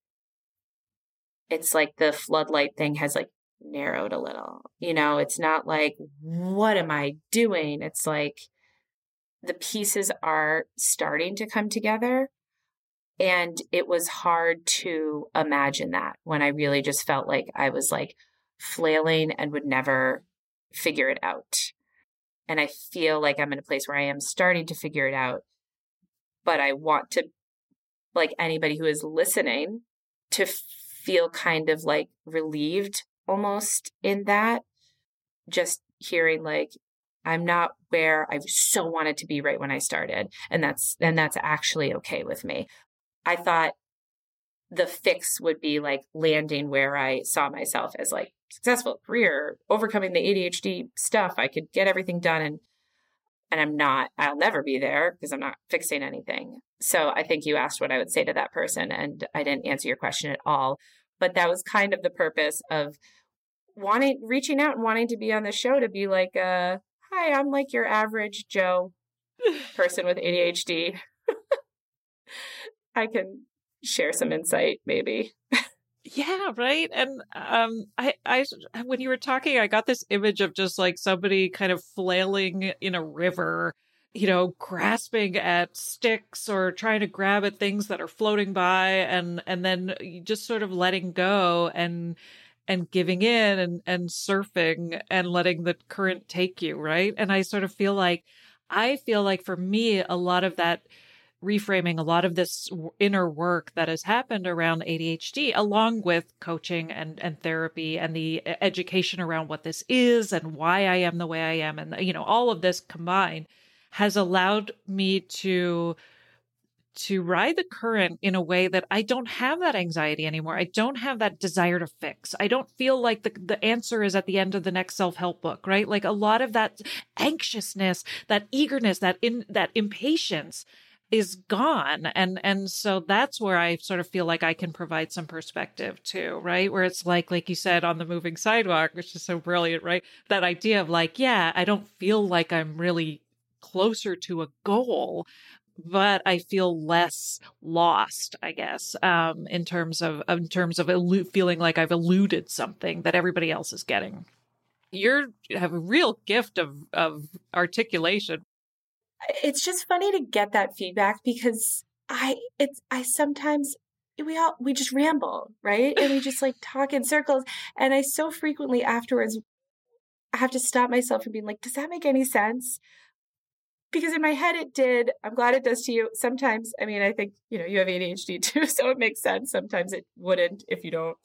it's like the floodlight thing has like narrowed a little, you know, it's not like, what am I doing? It's like the pieces are starting to come together. And it was hard to imagine that when I really just felt like I was like flailing and would never figure it out. And I feel like I'm in a place where I am starting to figure it out, but I want to, like anybody who is listening, to feel kind of like relieved almost in that, just hearing like, I'm not where I so wanted to be right when I started. And that's, and that's actually okay with me. I thought the fix would be like landing where I saw myself as like successful career, overcoming the A D H D stuff. I could get everything done, and, and I'm not, I'll never be there because I'm not fixing anything. So I think you asked what I would say to that person, and I didn't answer your question at all, but that was kind of the purpose of wanting, reaching out and wanting to be on the show, to be like, uh, hi, I'm like your average Joe person with A D H D. I can share some insight, maybe. Yeah, right. And um, I, I, when you were talking, I got this image of just like somebody kind of flailing in a river, you know, grasping at sticks or trying to grab at things that are floating by, and and then just sort of letting go and and giving in and, and surfing and letting the current take you, right? And I sort of feel like, I feel like for me, a lot of that reframing, a lot of this inner work that has happened around A D H D, along with coaching and, and therapy and the education around what this is and why I am the way I am, and, you know, all of this combined has allowed me to to ride the current in a way that I don't have that anxiety anymore. I don't have that desire to fix. I don't feel like the, the answer is at the end of the next self-help book, right? Like a lot of that anxiousness, that eagerness, that in, that impatience is gone. And, and so that's where I sort of feel like I can provide some perspective too, right? Where it's like, like you said, on the moving sidewalk, which is so brilliant, right? That idea of like, yeah, I don't feel like I'm really closer to a goal, but I feel less lost, I guess, um, in terms of, in terms of elu- feeling like I've eluded something that everybody else is getting. You're, you have a real gift of, of articulation. It's just funny to get that feedback because I, it's, I sometimes, we all, we just ramble, right? And we just like talk in circles. And I so frequently afterwards, I have to stop myself from being like, does that make any sense? Because in my head, it did. I'm glad it does to you. Sometimes, I mean, I think, you know, you have A D H D too, so it makes sense. Sometimes it wouldn't if you don't.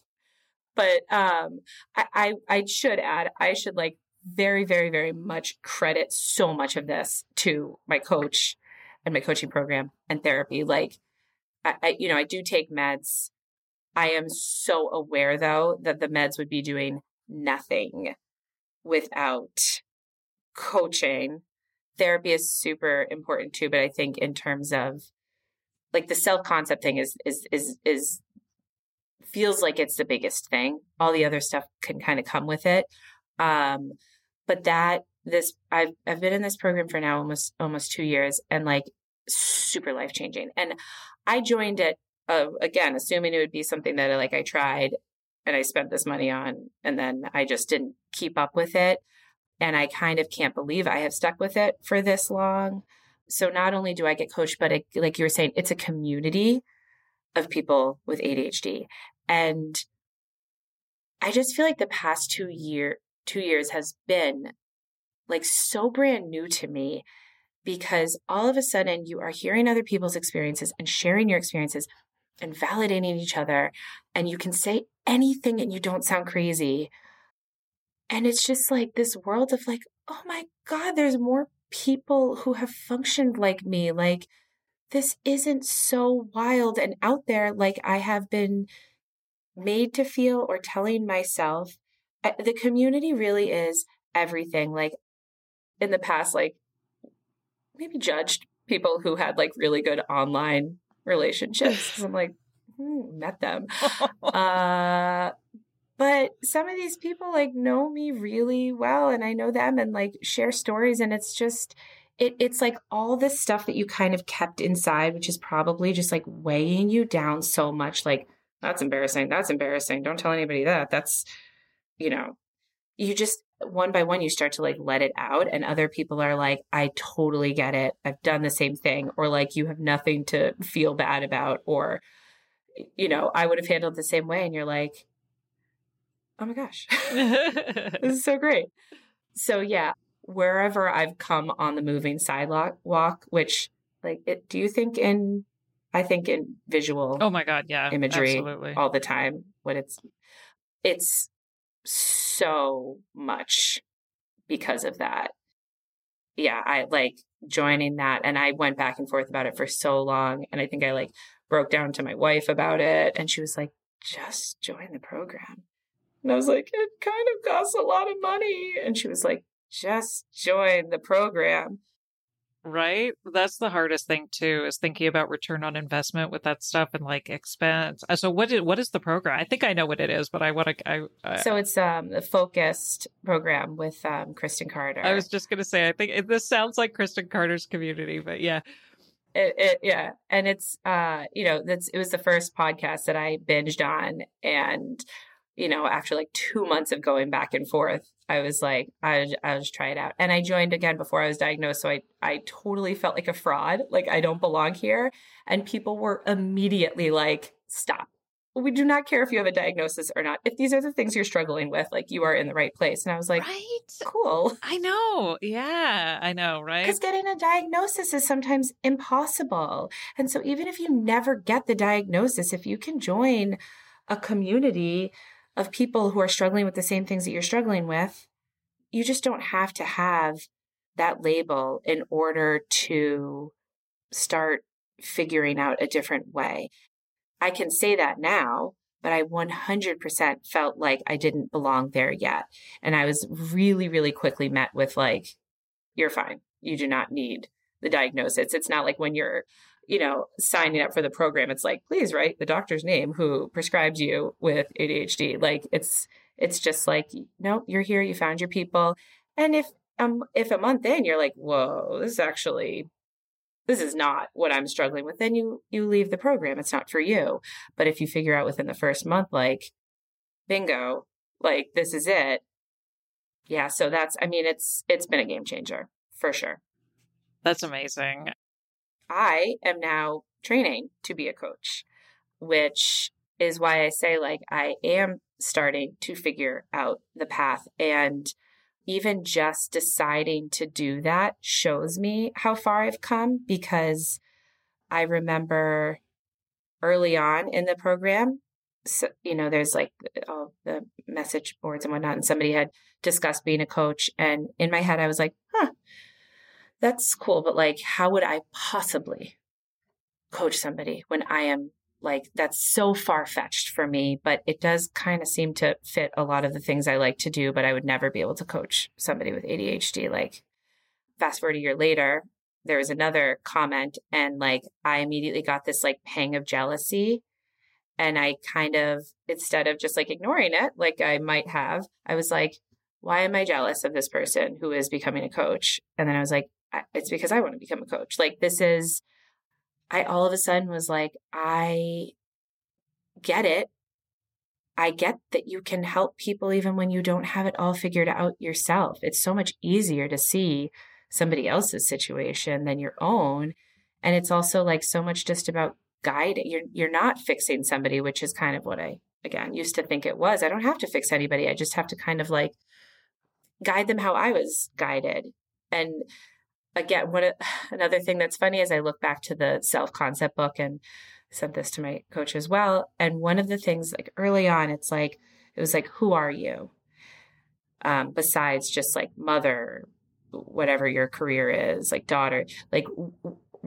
But um, I, I, I should add, I should like very, very, very much credit so much of this to my coach and my coaching program and therapy. Like, I, I you know, I do take meds. I am so aware, though, that the meds would be doing nothing without coaching. Therapy is super important too, but I think in terms of like the self-concept thing is, is, is, is feels like it's the biggest thing. All the other stuff can kind of come with it. Um, but that this, I've, I've been in this program for now almost, almost two years and like super life-changing. And I joined it, uh, again, assuming it would be something that I, like I tried and I spent this money on, and then I just didn't keep up with it. And I kind of can't believe I have stuck with it for this long. So not only do I get coached, but it, like you were saying, it's a community of people with A D H D. And I just feel like the past two year, two years has been like so brand new to me because all of a sudden you are hearing other people's experiences and sharing your experiences and validating each other. And you can say anything and you don't sound crazy. And it's just like this world of like, oh my God, there's more people who have functioned like me. Like this isn't so wild and out there like I have been made to feel or telling myself. The community really is everything. Like in the past, like maybe judged people who had like really good online relationships. I'm like, hmm, met them. uh But some of these people like know me really well and I know them and like share stories. And it's just, it it's like all this stuff that you kind of kept inside, which is probably just like weighing you down so much. Like, that's embarrassing. That's embarrassing. Don't tell anybody that. That's, you know, you just one by one, you start to like let it out. And other people are like, I totally get it. I've done the same thing. Or like, you have nothing to feel bad about. Or, you know, I would have handled the same way. And you're like, oh my gosh, this is so great. So yeah, wherever I've come on the moving sidewalk walk, which like, it, do you think in, I think in visual oh my God, yeah, imagery absolutely. All the time when it's, it's so much because of that. Yeah. I like joining that. And I went back and forth about it for so long. And I think I like broke down to my wife about it and she was like, just join the program. And I was like, it kind of costs a lot of money. And she was like, just join the program. Right? That's the hardest thing too, is thinking about return on investment with that stuff and like expense. So what is, what is the program? I think I know what it is, but I want to... I, I, so it's um, a focused program with um, Kristen Carter. I was just going to say, I think this sounds like Kristen Carter's community, but yeah. It, it, yeah. And it's, uh, you know, that's it was the first podcast that I binged on and... you know, after like two months of going back and forth, I was like, I, I'll just try it out. And I joined again before I was diagnosed. So I, I totally felt like a fraud. Like I don't belong here. And people were immediately like, stop, we do not care if you have a diagnosis or not. If these are the things you're struggling with, like, you are in the right place. And I was like, right? Cool. I know. Yeah, I know, right? Because getting a diagnosis is sometimes impossible. And so even if you never get the diagnosis, if you can join a community of people who are struggling with the same things that you're struggling with, you just don't have to have that label in order to start figuring out a different way. I can say that now, but I one hundred percent felt like I didn't belong there yet. And I was really, really quickly met with, like, you're fine. You do not need the diagnosis. It's not like when you're, you know, signing up for the program, it's like, please write the doctor's name who prescribed you with A D H D. Like, it's, it's just like, nope, you're here. You found your people. And if, um, if a month in you're like, whoa, this is actually, this is not what I'm struggling with, then you, you leave the program. It's not for you. But if you figure out within the first month, like, bingo, like, this is it. Yeah. So that's, I mean, it's, it's been a game changer for sure. That's amazing. I am now training to be a coach, which is why I say, like, I am starting to figure out the path. And even just deciding to do that shows me how far I've come, because I remember early on in the program, so, you know, there's like all the message boards and whatnot, and somebody had discussed being a coach. And in my head, I was like, huh, that's cool. But, like, how would I possibly coach somebody when I am, like, that's so far-fetched for me, but it does kind of seem to fit a lot of the things I like to do, but I would never be able to coach somebody with A D H D. Like, fast forward a year later, there was another comment, and, like, I immediately got this, like, pang of jealousy. And I kind of, instead of just, like, ignoring it, like I might have, I was like, why am I jealous of this person who is becoming a coach? And then I was like, it's because I want to become a coach. Like, this is, I all of a sudden was like, I get it. I get that you can help people even when you don't have it all figured out yourself. It's so much easier to see somebody else's situation than your own. And it's also, like, so much just about guiding. You're, you're not fixing somebody, which is kind of what I, again, used to think it was. I don't have to fix anybody. I just have to kind of, like, guide them how I was guided. And again, what a, another thing that's funny is I look back to the self-concept book, and sent this to my coach as well. And one of the things, like, early on, it's like, it was like, who are you? Um, besides just, like, mother, whatever your career is, like, daughter, like,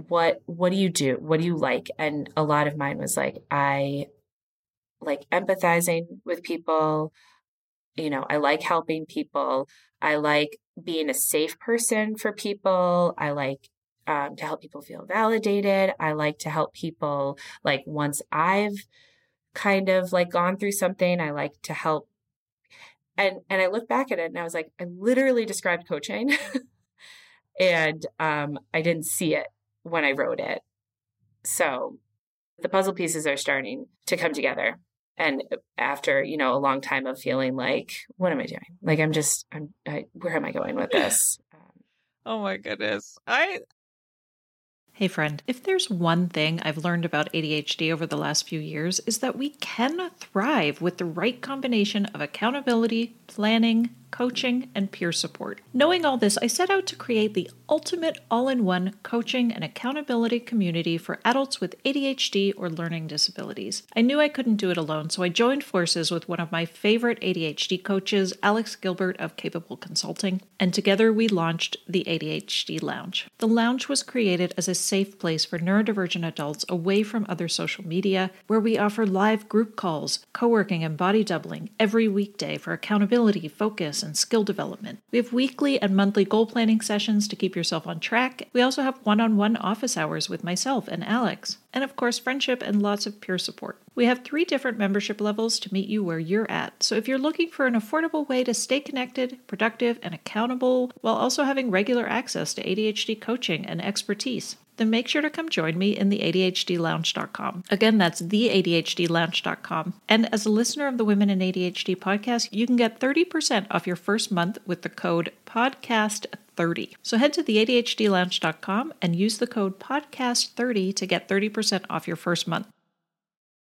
what, what do you do? What do you like? And a lot of mine was like, I like empathizing with people. You know, I like helping people. I like being a safe person for people. I like um, to help people feel validated. I like to help people. Like, once I've kind of, like, gone through something, I like to help. And, and I look back at it and I was like, I literally described coaching and um, I didn't see it when I wrote it. So the puzzle pieces are starting to come together. And after, you know, a long time of feeling like, what am I doing? Like, I'm just, I'm, I, where am I going with this? Um, oh my goodness. I. Hey friend, if there's one thing I've learned about A D H D over the last few years, is that we can thrive with the right combination of accountability, planning, coaching, and peer support. Knowing all this, I set out to create the ultimate all-in-one coaching and accountability community for adults with A D H D or learning disabilities. I knew I couldn't do it alone, so I joined forces with one of my favorite A D H D coaches, Alex Gilbert of Capable Consulting, and together we launched the A D H D Lounge. The Lounge was created as a safe place for neurodivergent adults away from other social media, where we offer live group calls, co-working, and body doubling every weekday for accountability, focus, and skill development. We have weekly and monthly goal planning sessions to keep yourself on track. We also have one-on-one office hours with myself and Alex, and of course, friendship and lots of peer support. We have three different membership levels to meet you where you're at. So if you're looking for an affordable way to stay connected, productive, and accountable, while also having regular access to A D H D coaching and expertise, then make sure to come join me in the A D H D Lounge dot com. Again, that's the A D H D Lounge dot com. And as a listener of the Women in A D H D podcast, you can get thirty percent off your first month with the code podcast thirty. So head to the A D H D Lounge dot com and use the code podcast thirty to get thirty percent off your first month.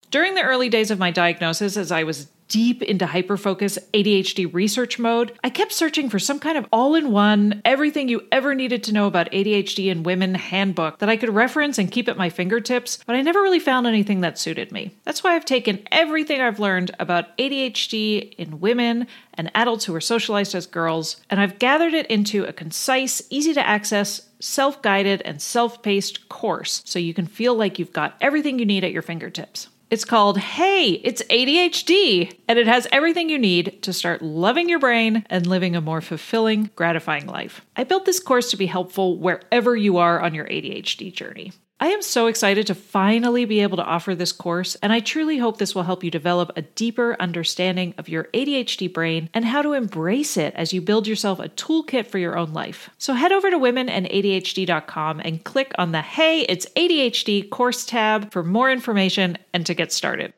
During the early days of my diagnosis, as I was deep into hyperfocus A D H D research mode, I kept searching for some kind of all-in-one, everything you ever needed to know about A D H D in women handbook that I could reference and keep at my fingertips, but I never really found anything that suited me. That's why I've taken everything I've learned about A D H D in women and adults who are socialized as girls, and I've gathered it into a concise, easy-to-access, self-guided, and self-paced course so you can feel like you've got everything you need at your fingertips. It's called Hey, It's A D H D, and it has everything you need to start loving your brain and living a more fulfilling, gratifying life. I built this course to be helpful wherever you are on your A D H D journey. I am so excited to finally be able to offer this course, and I truly hope this will help you develop a deeper understanding of your A D H D brain and how to embrace it as you build yourself a toolkit for your own life. So head over to women and A D H D dot com and click on the Hey, It's A D H D course tab for more information and to get started.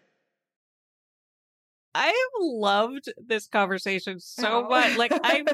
I have loved this conversation so Aww. much. Like I'm...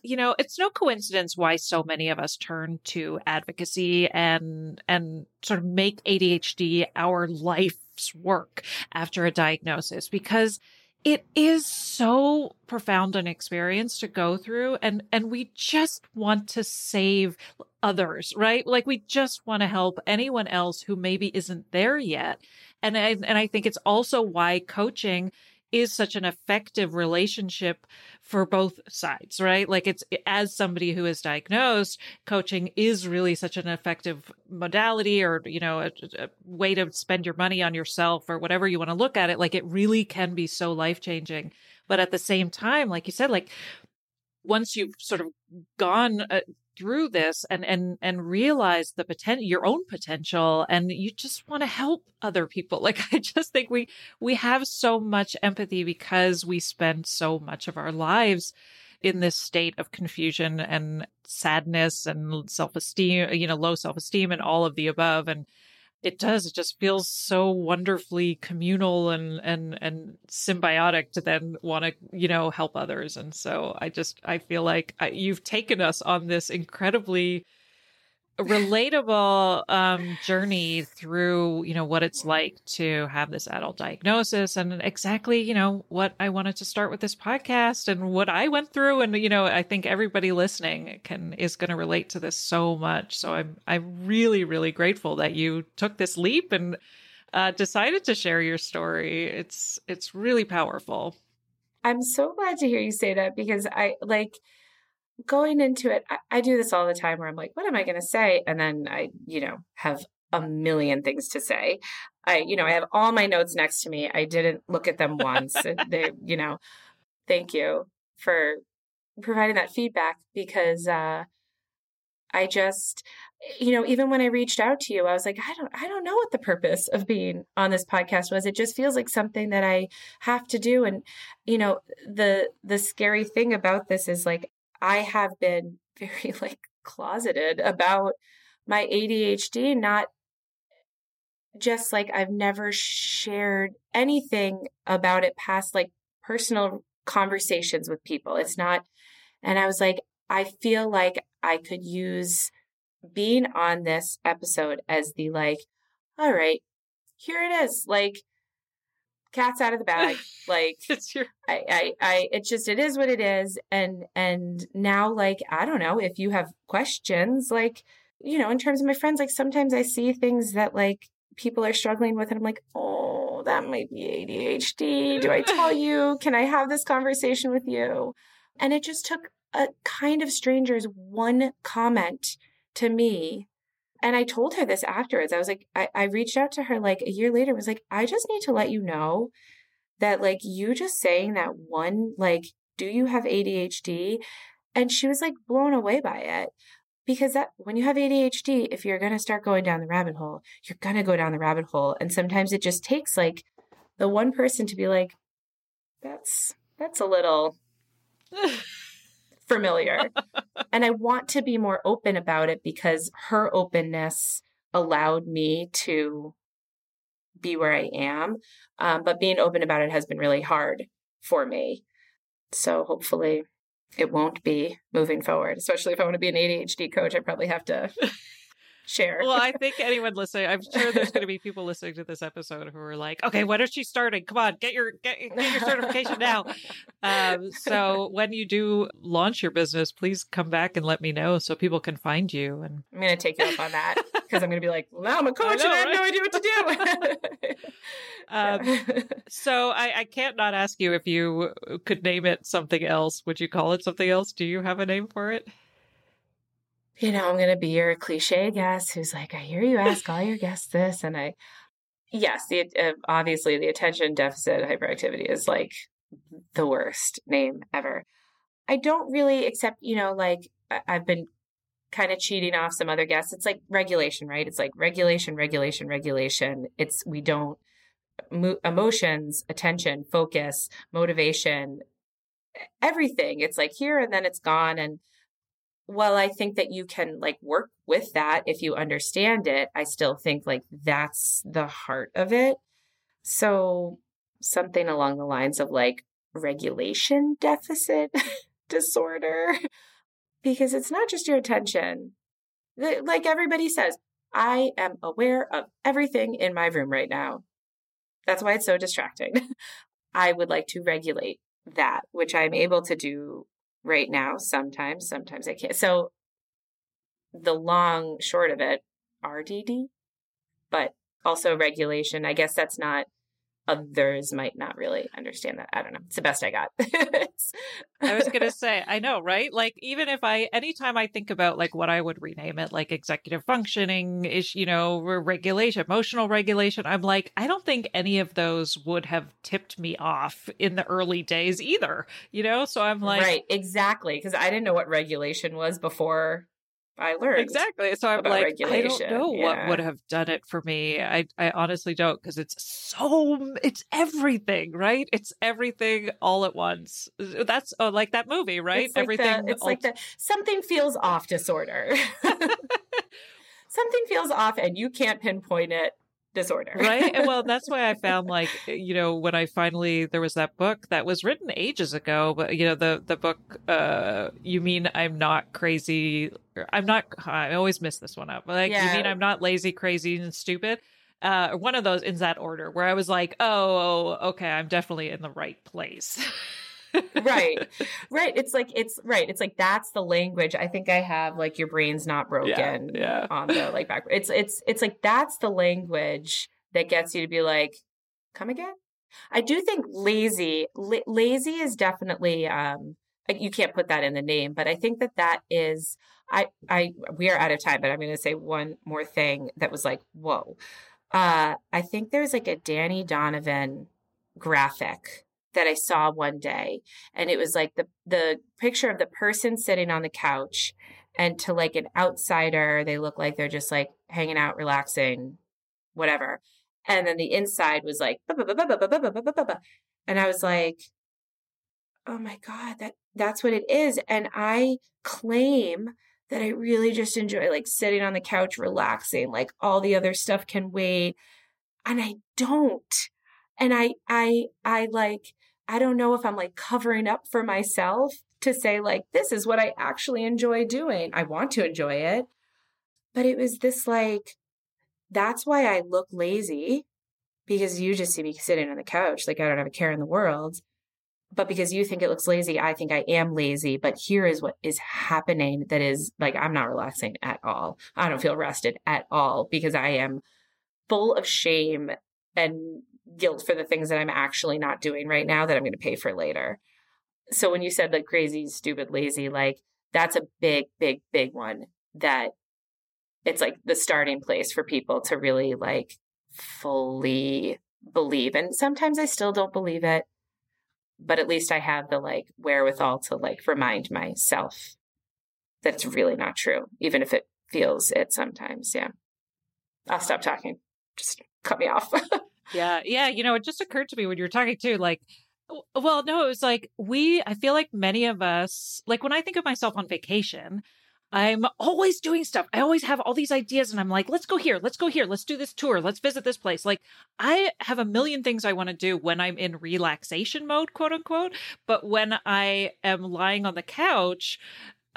You know, it's no coincidence why so many of us turn to advocacy and and sort of make A D H D our life's work after a diagnosis, because it is so profound an experience to go through, and and we just want to save others, right? Like we just want to help anyone else who maybe isn't there yet. And I, and I think it's also why coaching is such an effective relationship for both sides, right? Like it's, as somebody who is diagnosed, coaching is really such an effective modality, or, you know, a, a way to spend your money on yourself or whatever you want to look at it. Like it really can be so life-changing. But at the same time, like you said, like once you've sort of gone uh, through this and, and, and realize the potential, your own potential, and you just want to help other people. Like, I just think we, we have so much empathy because we spend so much of our lives in this state of confusion and sadness and self-esteem, you know, low self-esteem and all of the above. And it does, it just feels so wonderfully communal and, and, and symbiotic to then want to, you know, help others. And so I just, I feel like I, you've taken us on this incredibly relatable um, journey through, you know, what it's like to have this adult diagnosis, and exactly, you know, what I wanted to start with this podcast and what I went through. And, you know, I think everybody listening can, is going to relate to this so much. So I'm, I'm really, really grateful that you took this leap and uh, decided to share your story. It's, it's really powerful. I'm so glad to hear you say that, because I like, going into it, I, I do this all the time where I'm like, what am I going to say? And then I, you know, have a million things to say. I, you know, I have all my notes next to me. I didn't look at them once. They, you know, thank you for providing that feedback, because uh, I just, you know, even when I reached out to you, I was like, I don't, I don't know what the purpose of being on this podcast was. It just feels like something that I have to do. And, you know, the, the scary thing about this is like, I have been very like closeted about my A D H D, not just like I've never shared anything about it past like personal conversations with people. It's not. And I was like, I feel like I could use being on this episode as the like, all right, here it is. Like, cat's out of the bag. Like it's your- I, I, I, it just, it is what it is. And, and now, like, I don't know if you have questions, like, you know, in terms of my friends, like sometimes I see things that like people are struggling with and I'm like, oh, that might be A D H D. Do I tell you? Can I have this conversation with you? And it just took a kind of stranger's one comment to me. And I told her this afterwards. I was like, I, I reached out to her like a year later, was like, I just need to let you know that like you just saying that one, like, do you have A D H D? And she was like blown away by it, because that when you have A D H D, if you're going to start going down the rabbit hole, you're going to go down the rabbit hole. And sometimes it just takes like the one person to be like, that's, that's a little familiar. And I want to be more open about it, because her openness allowed me to be where I am. Um, but being open about it has been really hard for me. So hopefully it won't be moving forward, especially if I want to be an A D H D coach. I probably have to share. Well, I think anyone listening, I'm sure there's going to be people listening to this episode who are like, okay, when is she starting? Come on, get your get, get your certification now. Um, so when you do launch your business, please come back and let me know so people can find you. And I'm going to take you up on that because I'm going to be like, well, now I'm a coach I know, and I have right? no idea what to do. um, so I, I can't not ask you if you could name it something else. Would you call it something else? Do you have a name for it? You know, I'm going to be your cliche guest who's like, I hear you ask all your guests this. And I, yes, the, uh, obviously the attention deficit hyperactivity is like the worst name ever. I don't really accept, you know, like I- I've been kind of cheating off some other guests. It's like regulation, right? It's like regulation, regulation, regulation. It's, we don't, mo- emotions, attention, focus, motivation, everything. It's like here and then it's gone. And well, I think that you can like work with that if you understand it. I still think like that's the heart of it. So something along the lines of like regulation deficit disorder, because it's not just your attention. Like everybody says, I am aware of everything in my room right now. That's why it's so distracting. I would like to regulate that, which I'm able to do right now. Sometimes, sometimes I can't. So the long short of it, R D D, but also regulation. I guess that's not, others might not really understand that. I don't know. It's the best I got. I was going to say, I know, right? Like, even if I, anytime I think about like what I would rename it, like executive functioning is, you know, regulation, emotional regulation. I'm like, I don't think any of those would have tipped me off in the early days either, you know? So I'm like, right, exactly. Cause I didn't know what regulation was before I learned. Exactly. So I'm like, regulation. I don't know yeah. what would have done it for me. I, I honestly don't, because it's so, it's everything, right? It's everything all at once. That's oh, like that movie, right? It's like everything. The, it's all- like the something feels off disorder. Something feels off and you can't pinpoint it. Disorder. Right. And well, that's why I found like, you know, when I finally, there was that book that was written ages ago, but you know, the, the book, uh, you mean I'm not crazy. I'm not, I always miss this one up. Like, yeah. You mean I'm not lazy, crazy, and stupid. Uh, one of those in that order where I was like, oh, okay, I'm definitely in the right place. Right. Right. It's like, it's right. It's like, that's the language. I think I have like your brain's not broken yeah, yeah. on the like back. It's, it's, it's like, that's the language that gets you to be like, come again. I do think lazy, la- lazy is definitely, um, you can't put that in the name, but I think that that is, I, I, we are out of time, but I'm going to say one more thing that was like, whoa. Uh, I think there's like a Danny Donovan graphic that I saw one day. And it was like the, the picture of the person sitting on the couch, and to like an outsider, they look like they're just like hanging out, relaxing, whatever. And then the inside was like, and I was like, oh my God, that that's what it is. And I claim that I really just enjoy like sitting on the couch, relaxing, like all the other stuff can wait. And I don't. And I, I, I like, I don't know if I'm like covering up for myself to say like, this is what I actually enjoy doing. I want to enjoy it, but it was this, like, that's why I look lazy, because you just see me sitting on the couch. Like, I don't have a care in the world, but because you think it looks lazy, I think I am lazy, but here is what is happening. That is like, I'm not relaxing at all. I don't feel rested at all, because I am full of shame and guilt for the things that I'm actually not doing right now that I'm going to pay for later. So when you said like crazy, stupid, lazy, like that's a big, big, big one that it's like the starting place for people to really like fully believe. And sometimes I still don't believe it, but at least I have the like wherewithal to like remind myself that it's really not true, even if it feels it sometimes. Yeah. I'll stop talking. Just cut me off. Yeah. Yeah. You know, it just occurred to me when you were talking too, like, well, no, it was like we, I feel like many of us, like when I think of myself on vacation, I'm always doing stuff. I always have all these ideas and I'm like, let's go here. Let's go here. Let's do this tour. Let's visit this place. Like I have a million things I want to do when I'm in relaxation mode, quote unquote. But when I am lying on the couch,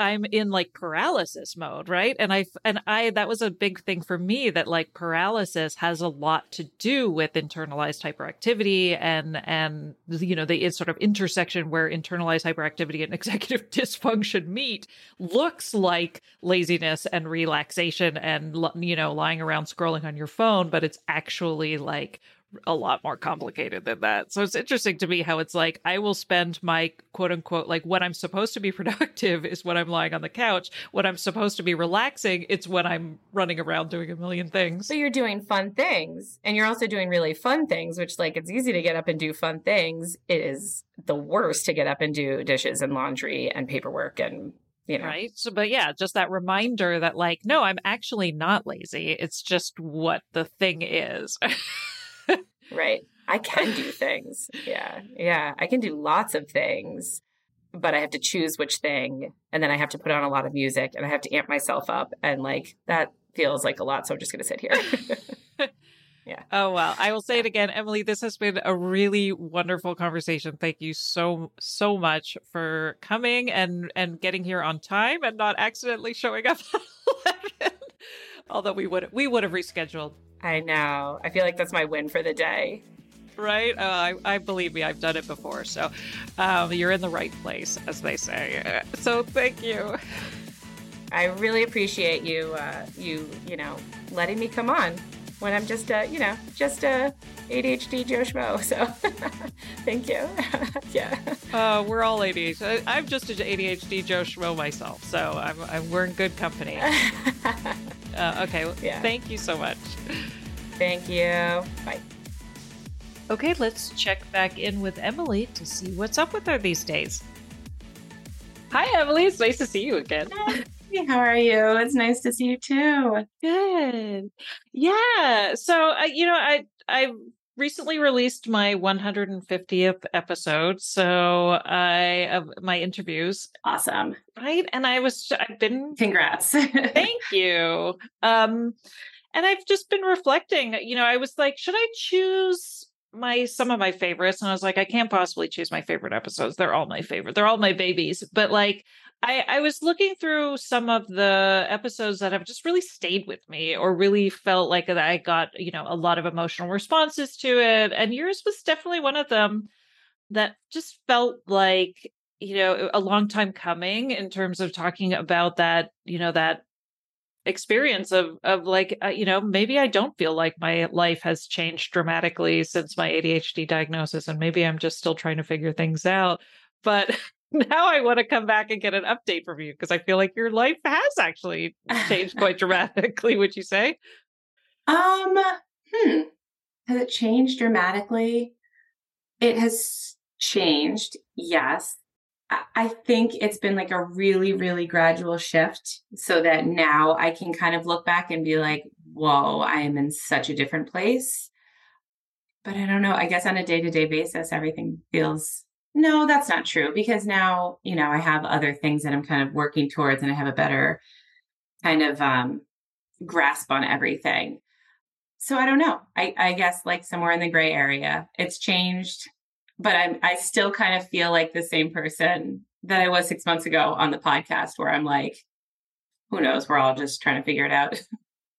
I'm in like paralysis mode, right? And I, and I, that was a big thing for me, that like paralysis has a lot to do with internalized hyperactivity and, and, you know, the sort of intersection where internalized hyperactivity and executive dysfunction meet looks like laziness and relaxation and, you know, lying around scrolling on your phone, but it's actually like a lot more complicated than that. So it's interesting to me how it's like, I will spend my quote unquote, like when I'm supposed to be productive is when I'm lying on the couch. When I'm supposed to be relaxing, it's when I'm running around doing a million things. So you're doing fun things and you're also doing really fun things, which like it's easy to get up and do fun things. It is the worst to get up and do dishes and laundry and paperwork and you know. Right. So, but yeah, just that reminder that like, no, I'm actually not lazy. It's just what the thing is. Right. I can do things. Yeah. Yeah. I can do lots of things, but I have to choose which thing. And then I have to put on a lot of music and I have to amp myself up. And like, that feels like a lot. So I'm just going to sit here. Yeah. Oh, well, I will say it again, Emily, this has been a really wonderful conversation. Thank you so, so much for coming and, and getting here on time and not accidentally showing up at eleven. Although we would, we would have rescheduled. I know. I feel like that's my win for the day. Right? Uh, I, I believe me, I've done it before. So um, you're in the right place, as they say. So thank you. I really appreciate you, uh, you, you know, letting me come on when I'm just, uh, you know, just a A D H D Joe Schmo. So thank you. Yeah. Uh, we're all A D H D. I'm just an A D H D Joe Schmo myself. So I'm, I'm, we're in good company. Uh, okay. Yeah. Thank you so much. Thank you. Bye. Okay, let's check back in with Emily to see what's up with her these days. Hi, Emily. It's nice to see you again. Hey, how are you? It's nice to see you too. Good. Yeah. So, uh, you know, I I recently released my one hundred fiftieth episode, so I of uh, my interviews. Awesome. Right? And I was I've been Congrats. Thank you. Um and I've just been reflecting, you know, I was like, should I choose my some of my favorites? And I was like, I can't possibly choose my favorite episodes. They're all my favorite. They're all my babies. But like I, I was looking through some of the episodes that have just really stayed with me or really felt like that I got, you know, a lot of emotional responses to it. And yours was definitely one of them that just felt like, you know, a long time coming in terms of talking about that, you know, that experience of, of like, uh, you know, maybe I don't feel like my life has changed dramatically since my A D H D diagnosis. And maybe I'm just still trying to figure things out. But now I want to come back and get an update from you because I feel like your life has actually changed quite dramatically, would you say? Um, hmm. Has it changed dramatically? It has changed, yes. I-, I think it's been like a really, really gradual shift so that now I can kind of look back and be like, whoa, I am in such a different place. But I don't know. I guess on a day-to-day basis, everything feels... No, that's not true because now, you know, I have other things that I'm kind of working towards and I have a better kind of um, grasp on everything. So I don't know. I, I guess like somewhere in the gray area, it's changed, but I'm, I still kind of feel like the same person that I was six months ago on the podcast where I'm like, who knows? We're all just trying to figure it out.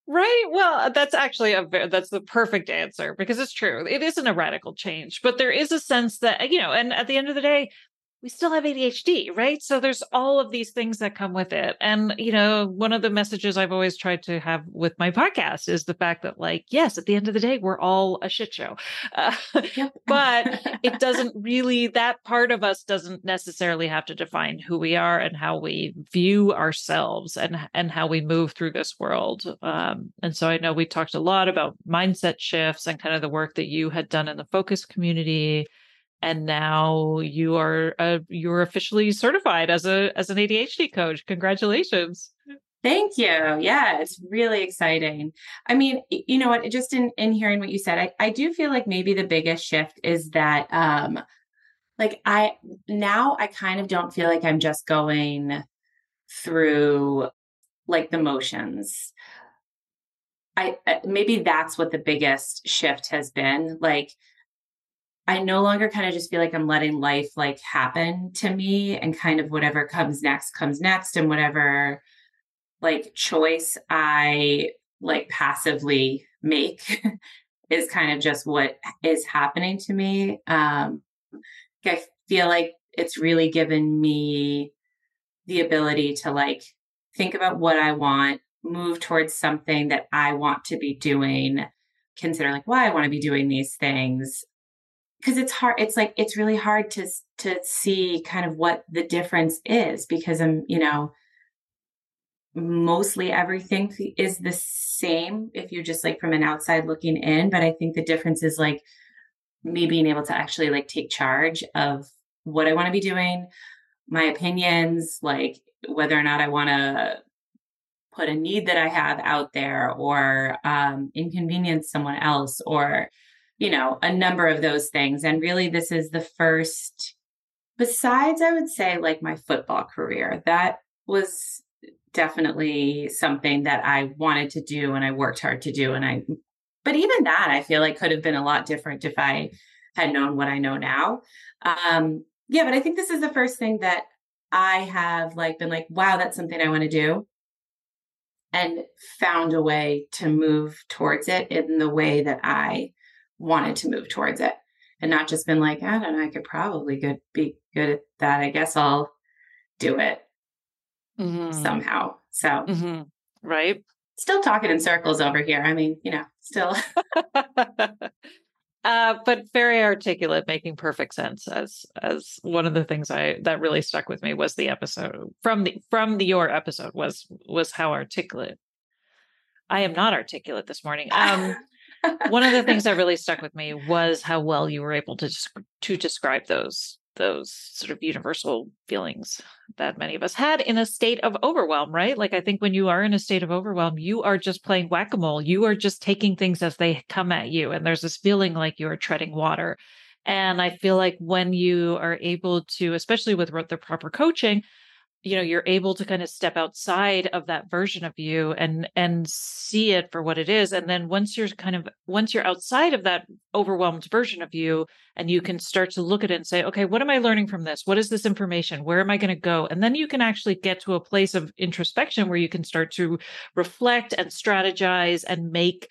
Right. Well, that's actually a that's the perfect answer because it's true. It isn't a radical change, but there is a sense that, you know, and at the end of the day, we still have A D H D, right? So there's all of these things that come with it. And, you know, one of the messages I've always tried to have with my podcast is the fact that like, yes, at the end of the day, we're all a shit show, uh, yep. But it doesn't really, that part of us doesn't necessarily have to define who we are and how we view ourselves and, and how we move through this world. Um, and so I know we talked a lot about mindset shifts and kind of the work that you had done in the focus community. And now you are uh, you're officially certified as a as an A D H D coach. Congratulations! Thank you. Yeah, it's really exciting. I mean, you know what? Just in in hearing what you said, I, I do feel like maybe the biggest shift is that um, like I now I kind of don't feel like I'm just going through like the motions. I maybe that's what the biggest shift has been. Like. I no longer kind of just feel like I'm letting life like happen to me, and kind of whatever comes next comes next, and whatever like choice I like passively make is kind of just what is happening to me. Um, I feel like it's really given me the ability to like think about what I want, move towards something that I want to be doing, consider like why I want to be doing these things. Because it's hard, it's like, it's really hard to, to see kind of what the difference is, because I'm, you know, mostly everything is the same if you're just like from an outside looking in. But I think the difference is like me being able to actually like take charge of what I want to be doing, my opinions, like whether or not I want to put a need that I have out there, or um, inconvenience someone else, or you know, a number of those things. And really, this is the first, besides, I would say, like my football career, that was definitely something that I wanted to do and I worked hard to do. And I, but even that, I feel like could have been a lot different if I had known what I know now. Um, yeah, but I think this is the first thing that I have like been like, wow, that's something I want to do, and found a way to move towards it in the way that I wanted to move towards it, and not just been like, I don't know, I could probably good, be good at that. I guess I'll do it mm-hmm. somehow. So, mm-hmm. right. Still talking in circles over here. I mean, you know, still. uh, but very articulate, making perfect sense as, as one of the things I, that really stuck with me was the episode from the, from the, your episode was, was how articulate. I am not articulate this morning. Um, One of the things that really stuck with me was how well you were able to to describe those those sort of universal feelings that many of us had in a state of overwhelm, right? Like, I think when you are in a state of overwhelm, you are just playing whack-a-mole. You are just taking things as they come at you. And there's this feeling like you are treading water. And I feel like when you are able to, especially with the proper coaching, you know, you're able to kind of step outside of that version of you and, and see it for what it is. And then once you're kind of, once you're outside of that overwhelmed version of you, and you can start to look at it and say, okay, what am I learning from this? What is this information? Where am I going to go? And then you can actually get to a place of introspection where you can start to reflect and strategize and make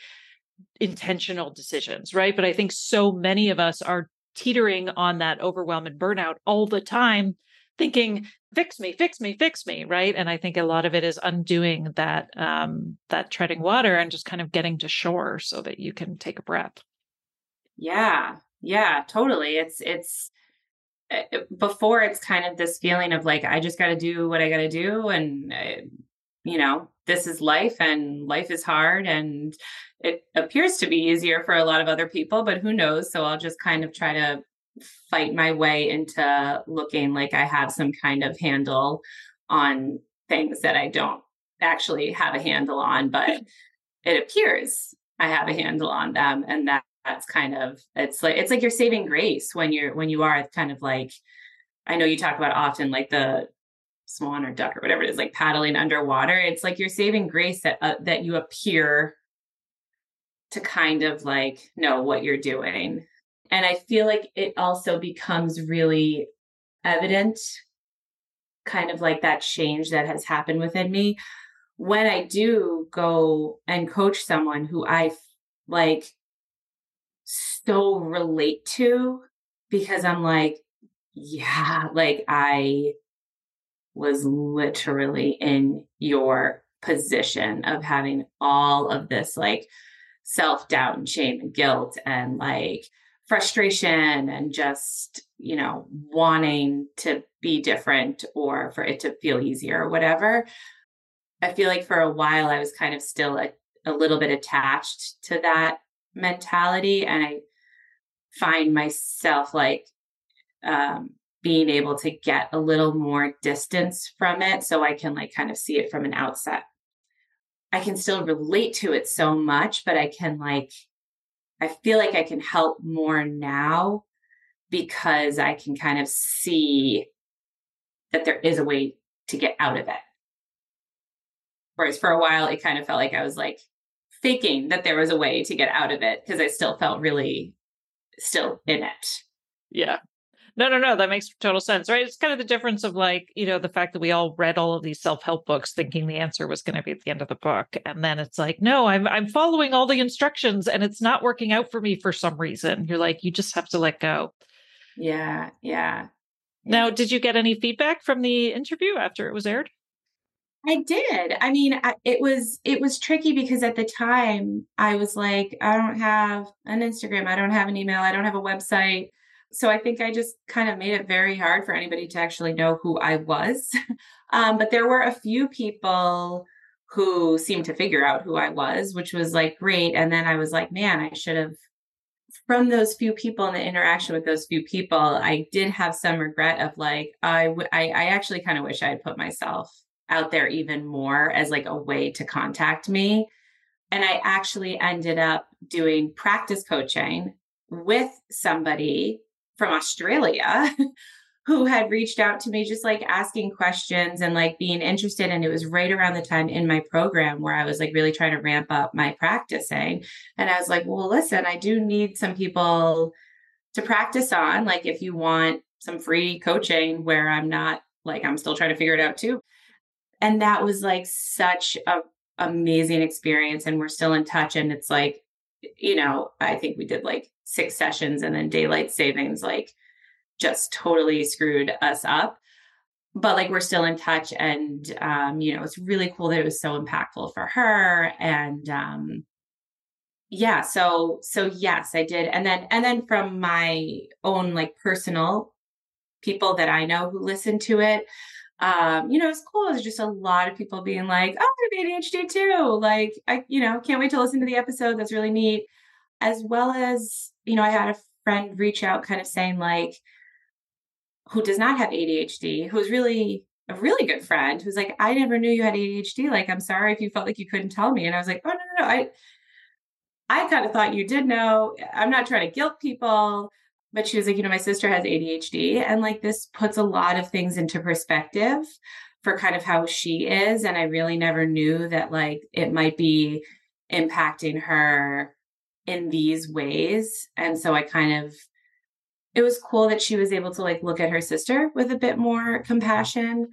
intentional decisions, right? But I think so many of us are teetering on that overwhelm and burnout all the time, thinking, fix me, fix me, fix me, right? And I think a lot of it is undoing that um, that treading water and just kind of getting to shore so that you can take a breath. Yeah, yeah, totally. It's, it's, it, before it's kind of this feeling of like, I just got to do what I got to do. And, uh, you know, this is life, and life is hard, and it appears to be easier for a lot of other people, but who knows? So I'll just kind of try to fight my way into looking like I have some kind of handle on things that I don't actually have a handle on, but it appears I have a handle on them. And that, that's kind of, it's like, it's like you're saving grace when you're, when you are kind of like, I know you talk about often like the swan or duck or whatever it is, like paddling underwater. It's like you're saving grace that, uh, that you appear to kind of like know what you're doing. And I feel like it also becomes really evident, kind of like that change that has happened within me, when I do go and coach someone who I like so relate to, because I'm like, yeah, like I was literally in your position of having all of this like self-doubt and shame and guilt and like frustration and just, you know, wanting to be different or for it to feel easier or whatever. I feel like for a while I was kind of still a, a little bit attached to that mentality. And I find myself like um, being able to get a little more distance from it, so I can like kind of see it from an outside. I can still relate to it so much, but I can like, I feel like I can help more now because I can kind of see that there is a way to get out of it. Whereas for a while, it kind of felt like I was like faking that there was a way to get out of it because I still felt really still in it. Yeah. No, no, no. That makes total sense, right? It's kind of the difference of like, you know, the fact that we all read all of these self-help books thinking the answer was going to be at the end of the book. And then it's like, no, I'm I'm following all the instructions and it's not working out for me for some reason. You're like, you just have to let go. Yeah, yeah. Now, did you get any feedback from the interview after it was aired? I did. I mean, I, it was, it was tricky because at the time I was like, I don't have an Instagram. I don't have an email. I don't have a website. So I think I just kind of made it very hard for anybody to actually know who I was. um, but there were a few people who seemed to figure out who I was, which was like, great. And then I was like, man, I should have, from those few people and the interaction with those few people, I did have some regret of like, I, w- I, I actually kind of wish I had put myself out there even more as like a way to contact me. And I actually ended up doing practice coaching with somebody from Australia who had reached out to me, just like asking questions and like being interested. And it was right around the time in my program where I was like really trying to ramp up my practicing. And I was like, well, listen, I do need some people to practice on. Like if you want some free coaching where I'm not like, I'm still trying to figure it out too. And that was like such a amazing experience. And we're still in touch. And it's like, you know, I think we did like six sessions and then daylight savings, like just totally screwed us up. But like, we're still in touch. And, um, you know, it's really cool that it was so impactful for her. And, um, yeah, so, so yes, I did. And then, and then from my own, like personal people that I know who listen to it, Um, you know, it's cool. There's just a lot of people being like, oh, I have A D H D too. Like, I, you know, can't wait to listen to the episode. That's really neat. As well as, you know, I had a friend reach out kind of saying like, who does not have A D H D, who's really a really good friend, who's like, I never knew you had A D H D. Like, I'm sorry if you felt like you couldn't tell me. And I was like, oh, no, no, no. I, I kind of thought you did know. I'm not trying to guilt people. But she was like, you know, my sister has A D H D. And like, this puts a lot of things into perspective for kind of how she is. And I really never knew that like, it might be impacting her in these ways. And so I kind of, it was cool that she was able to like, look at her sister with a bit more compassion.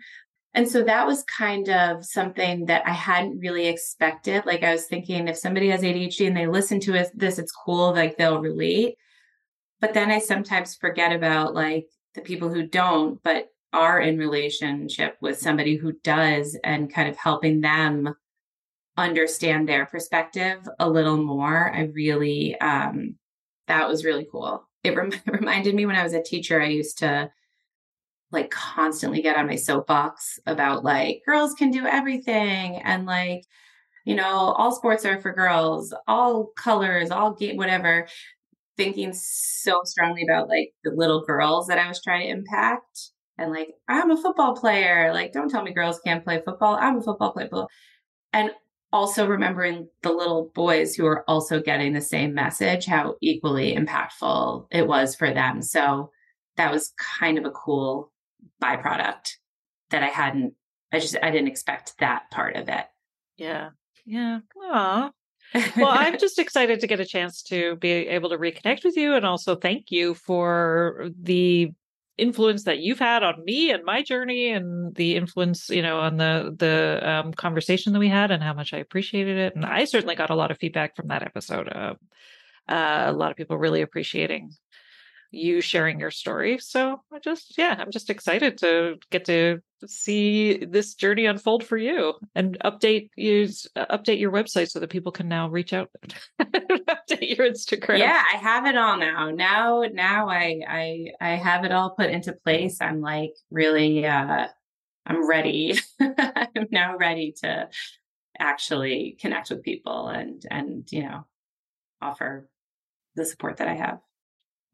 And so that was kind of something that I hadn't really expected. Like I was thinking if somebody has A D H D and they listen to this, it's cool. Like they'll relate. But then I sometimes forget about like the people who don't, but are in relationship with somebody who does and kind of helping them understand their perspective a little more. I really, um, that was really cool. It rem- reminded me when I was a teacher, I used to like constantly get on my soapbox about like girls can do everything. And like, you know, all sports are for girls, all colors, all game, whatever. Thinking so strongly about like the little girls that I was trying to impact and like, I'm a football player. Like, don't tell me girls can't play football. I'm a football player. And also remembering the little boys who are also getting the same message, how equally impactful it was for them. So that was kind of a cool byproduct that I hadn't, I just, I didn't expect that part of it. Yeah. Yeah. Aww. Well, I'm just excited to get a chance to be able to reconnect with you and also thank you for the influence that you've had on me and my journey and the influence, you know, on the the um, conversation that we had and how much I appreciated it. And I certainly got a lot of feedback from that episode. Uh, uh, a lot of people really appreciating you sharing your story. So I just, yeah, I'm just excited to get to see this journey unfold for you and update use uh, update your website so that people can now reach out and update your Instagram. Yeah, I have it all now. Now, now I, I, I have it all put into place. I'm like, really, uh, I'm ready. I'm now ready to actually connect with people and, and, you know, offer the support that I have.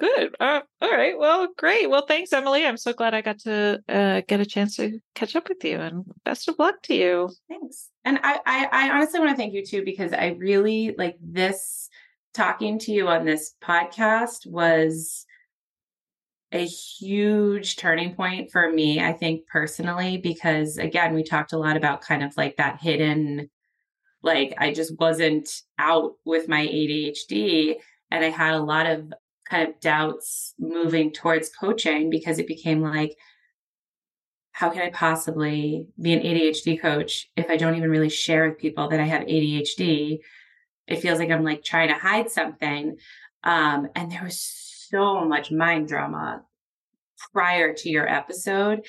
Good. Uh, all right. Well, great. Well, thanks, Emily. I'm so glad I got to uh, get a chance to catch up with you and best of luck to you. Thanks. And I, I, I honestly want to thank you too, because I really like this talking to you on this podcast was a huge turning point for me, I think personally, because again, we talked a lot about kind of like that hidden, like I just wasn't out with my A D H D and I had a lot of type doubts moving towards coaching, because it became like, how can I possibly be an A D H D coach if I don't even really share with people that I have A D H D? It feels like I'm like trying to hide something. Um, and there was so much mind drama prior to your episode.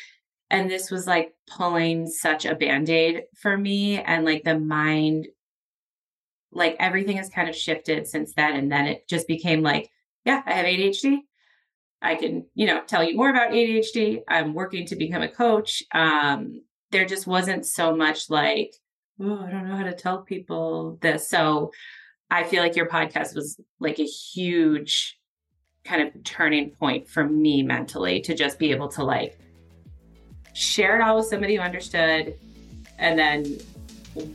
And this was like pulling such a Band-Aid for me. And like the mind, like everything has kind of shifted since then. And then it just became like, yeah, I have A D H D. I can, you know, tell you more about A D H D. I'm working to become a coach. Um, there just wasn't so much like, oh, I don't know how to tell people this. So I feel like your podcast was like a huge kind of turning point for me mentally, to just be able to like share it all with somebody who understood, and then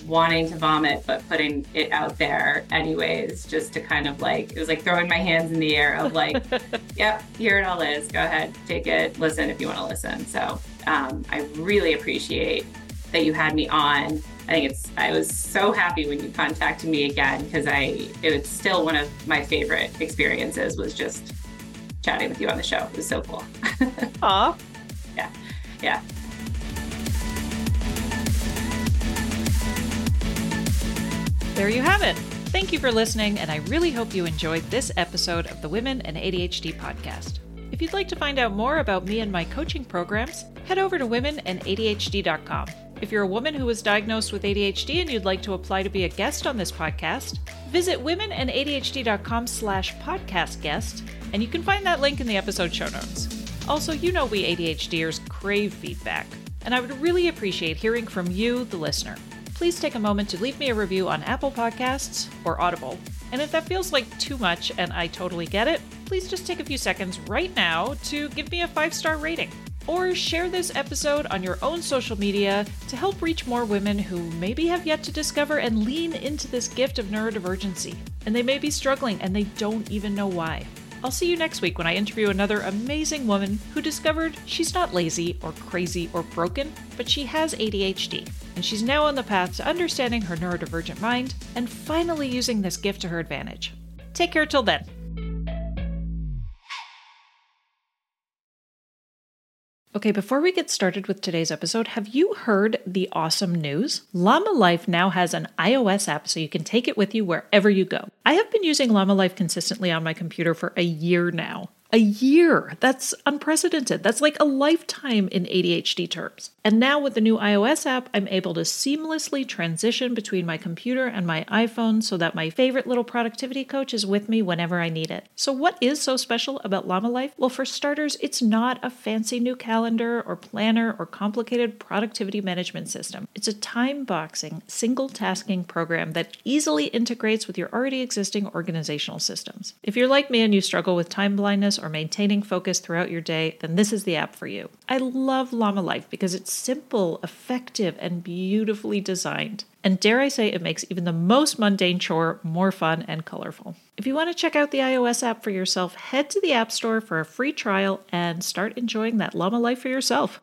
wanting to vomit, but putting it out there anyways, just to kind of like, it was like throwing my hands in the air of like, yep, here it all is. Go ahead, take it, listen if you want to listen. So um, I really appreciate that you had me on. I think it's, I was so happy when you contacted me again, because I, it was still one of my favorite experiences, was just chatting with you on the show. It was so cool. Aw. Yeah. Yeah. There you have it. Thank you for listening, and I really hope you enjoyed this episode of the Women and A D H D podcast. If you'd like to find out more about me and my coaching programs, head over to women and A D H D dot com. If you're a woman who was diagnosed with A D H D and you'd like to apply to be a guest on this podcast, visit women and A D H D dot com slash podcast guest, and you can find that link in the episode show notes. Also, you know we ADHDers crave feedback, and I would really appreciate hearing from you, the listener. Please take a moment to leave me a review on Apple Podcasts or Audible. And if that feels like too much, and I totally get it, please just take a few seconds right now to give me a five-star rating. Or share this episode on your own social media to help reach more women who maybe have yet to discover and lean into this gift of neurodivergency. And they may be struggling and they don't even know why. I'll see you next week when I interview another amazing woman who discovered she's not lazy or crazy or broken, but she has A D H D. And she's now on the path to understanding her neurodivergent mind and finally using this gift to her advantage. Take care till then. Okay, before we get started with today's episode, have you heard the awesome news? Llama Life now has an iOS app, so you can take it with you wherever you go. I have been using Llama Life consistently on my computer for a year now. A year! That's unprecedented. That's like a lifetime in A D H D terms. And now with the new iOS app, I'm able to seamlessly transition between my computer and my iPhone so that my favorite little productivity coach is with me whenever I need it. So what is so special about Llama Life? Well, for starters, it's not a fancy new calendar or planner or complicated productivity management system. It's a time-boxing, single-tasking program that easily integrates with your already existing organizational systems. If you're like me and you struggle with time blindness or maintaining focus throughout your day, then this is the app for you. I love Llama Life because it's simple, effective, and beautifully designed. And dare I say, it makes even the most mundane chore more fun and colorful. If you want to check out the iOS app for yourself, head to the App Store for a free trial and start enjoying that Llama Life for yourself.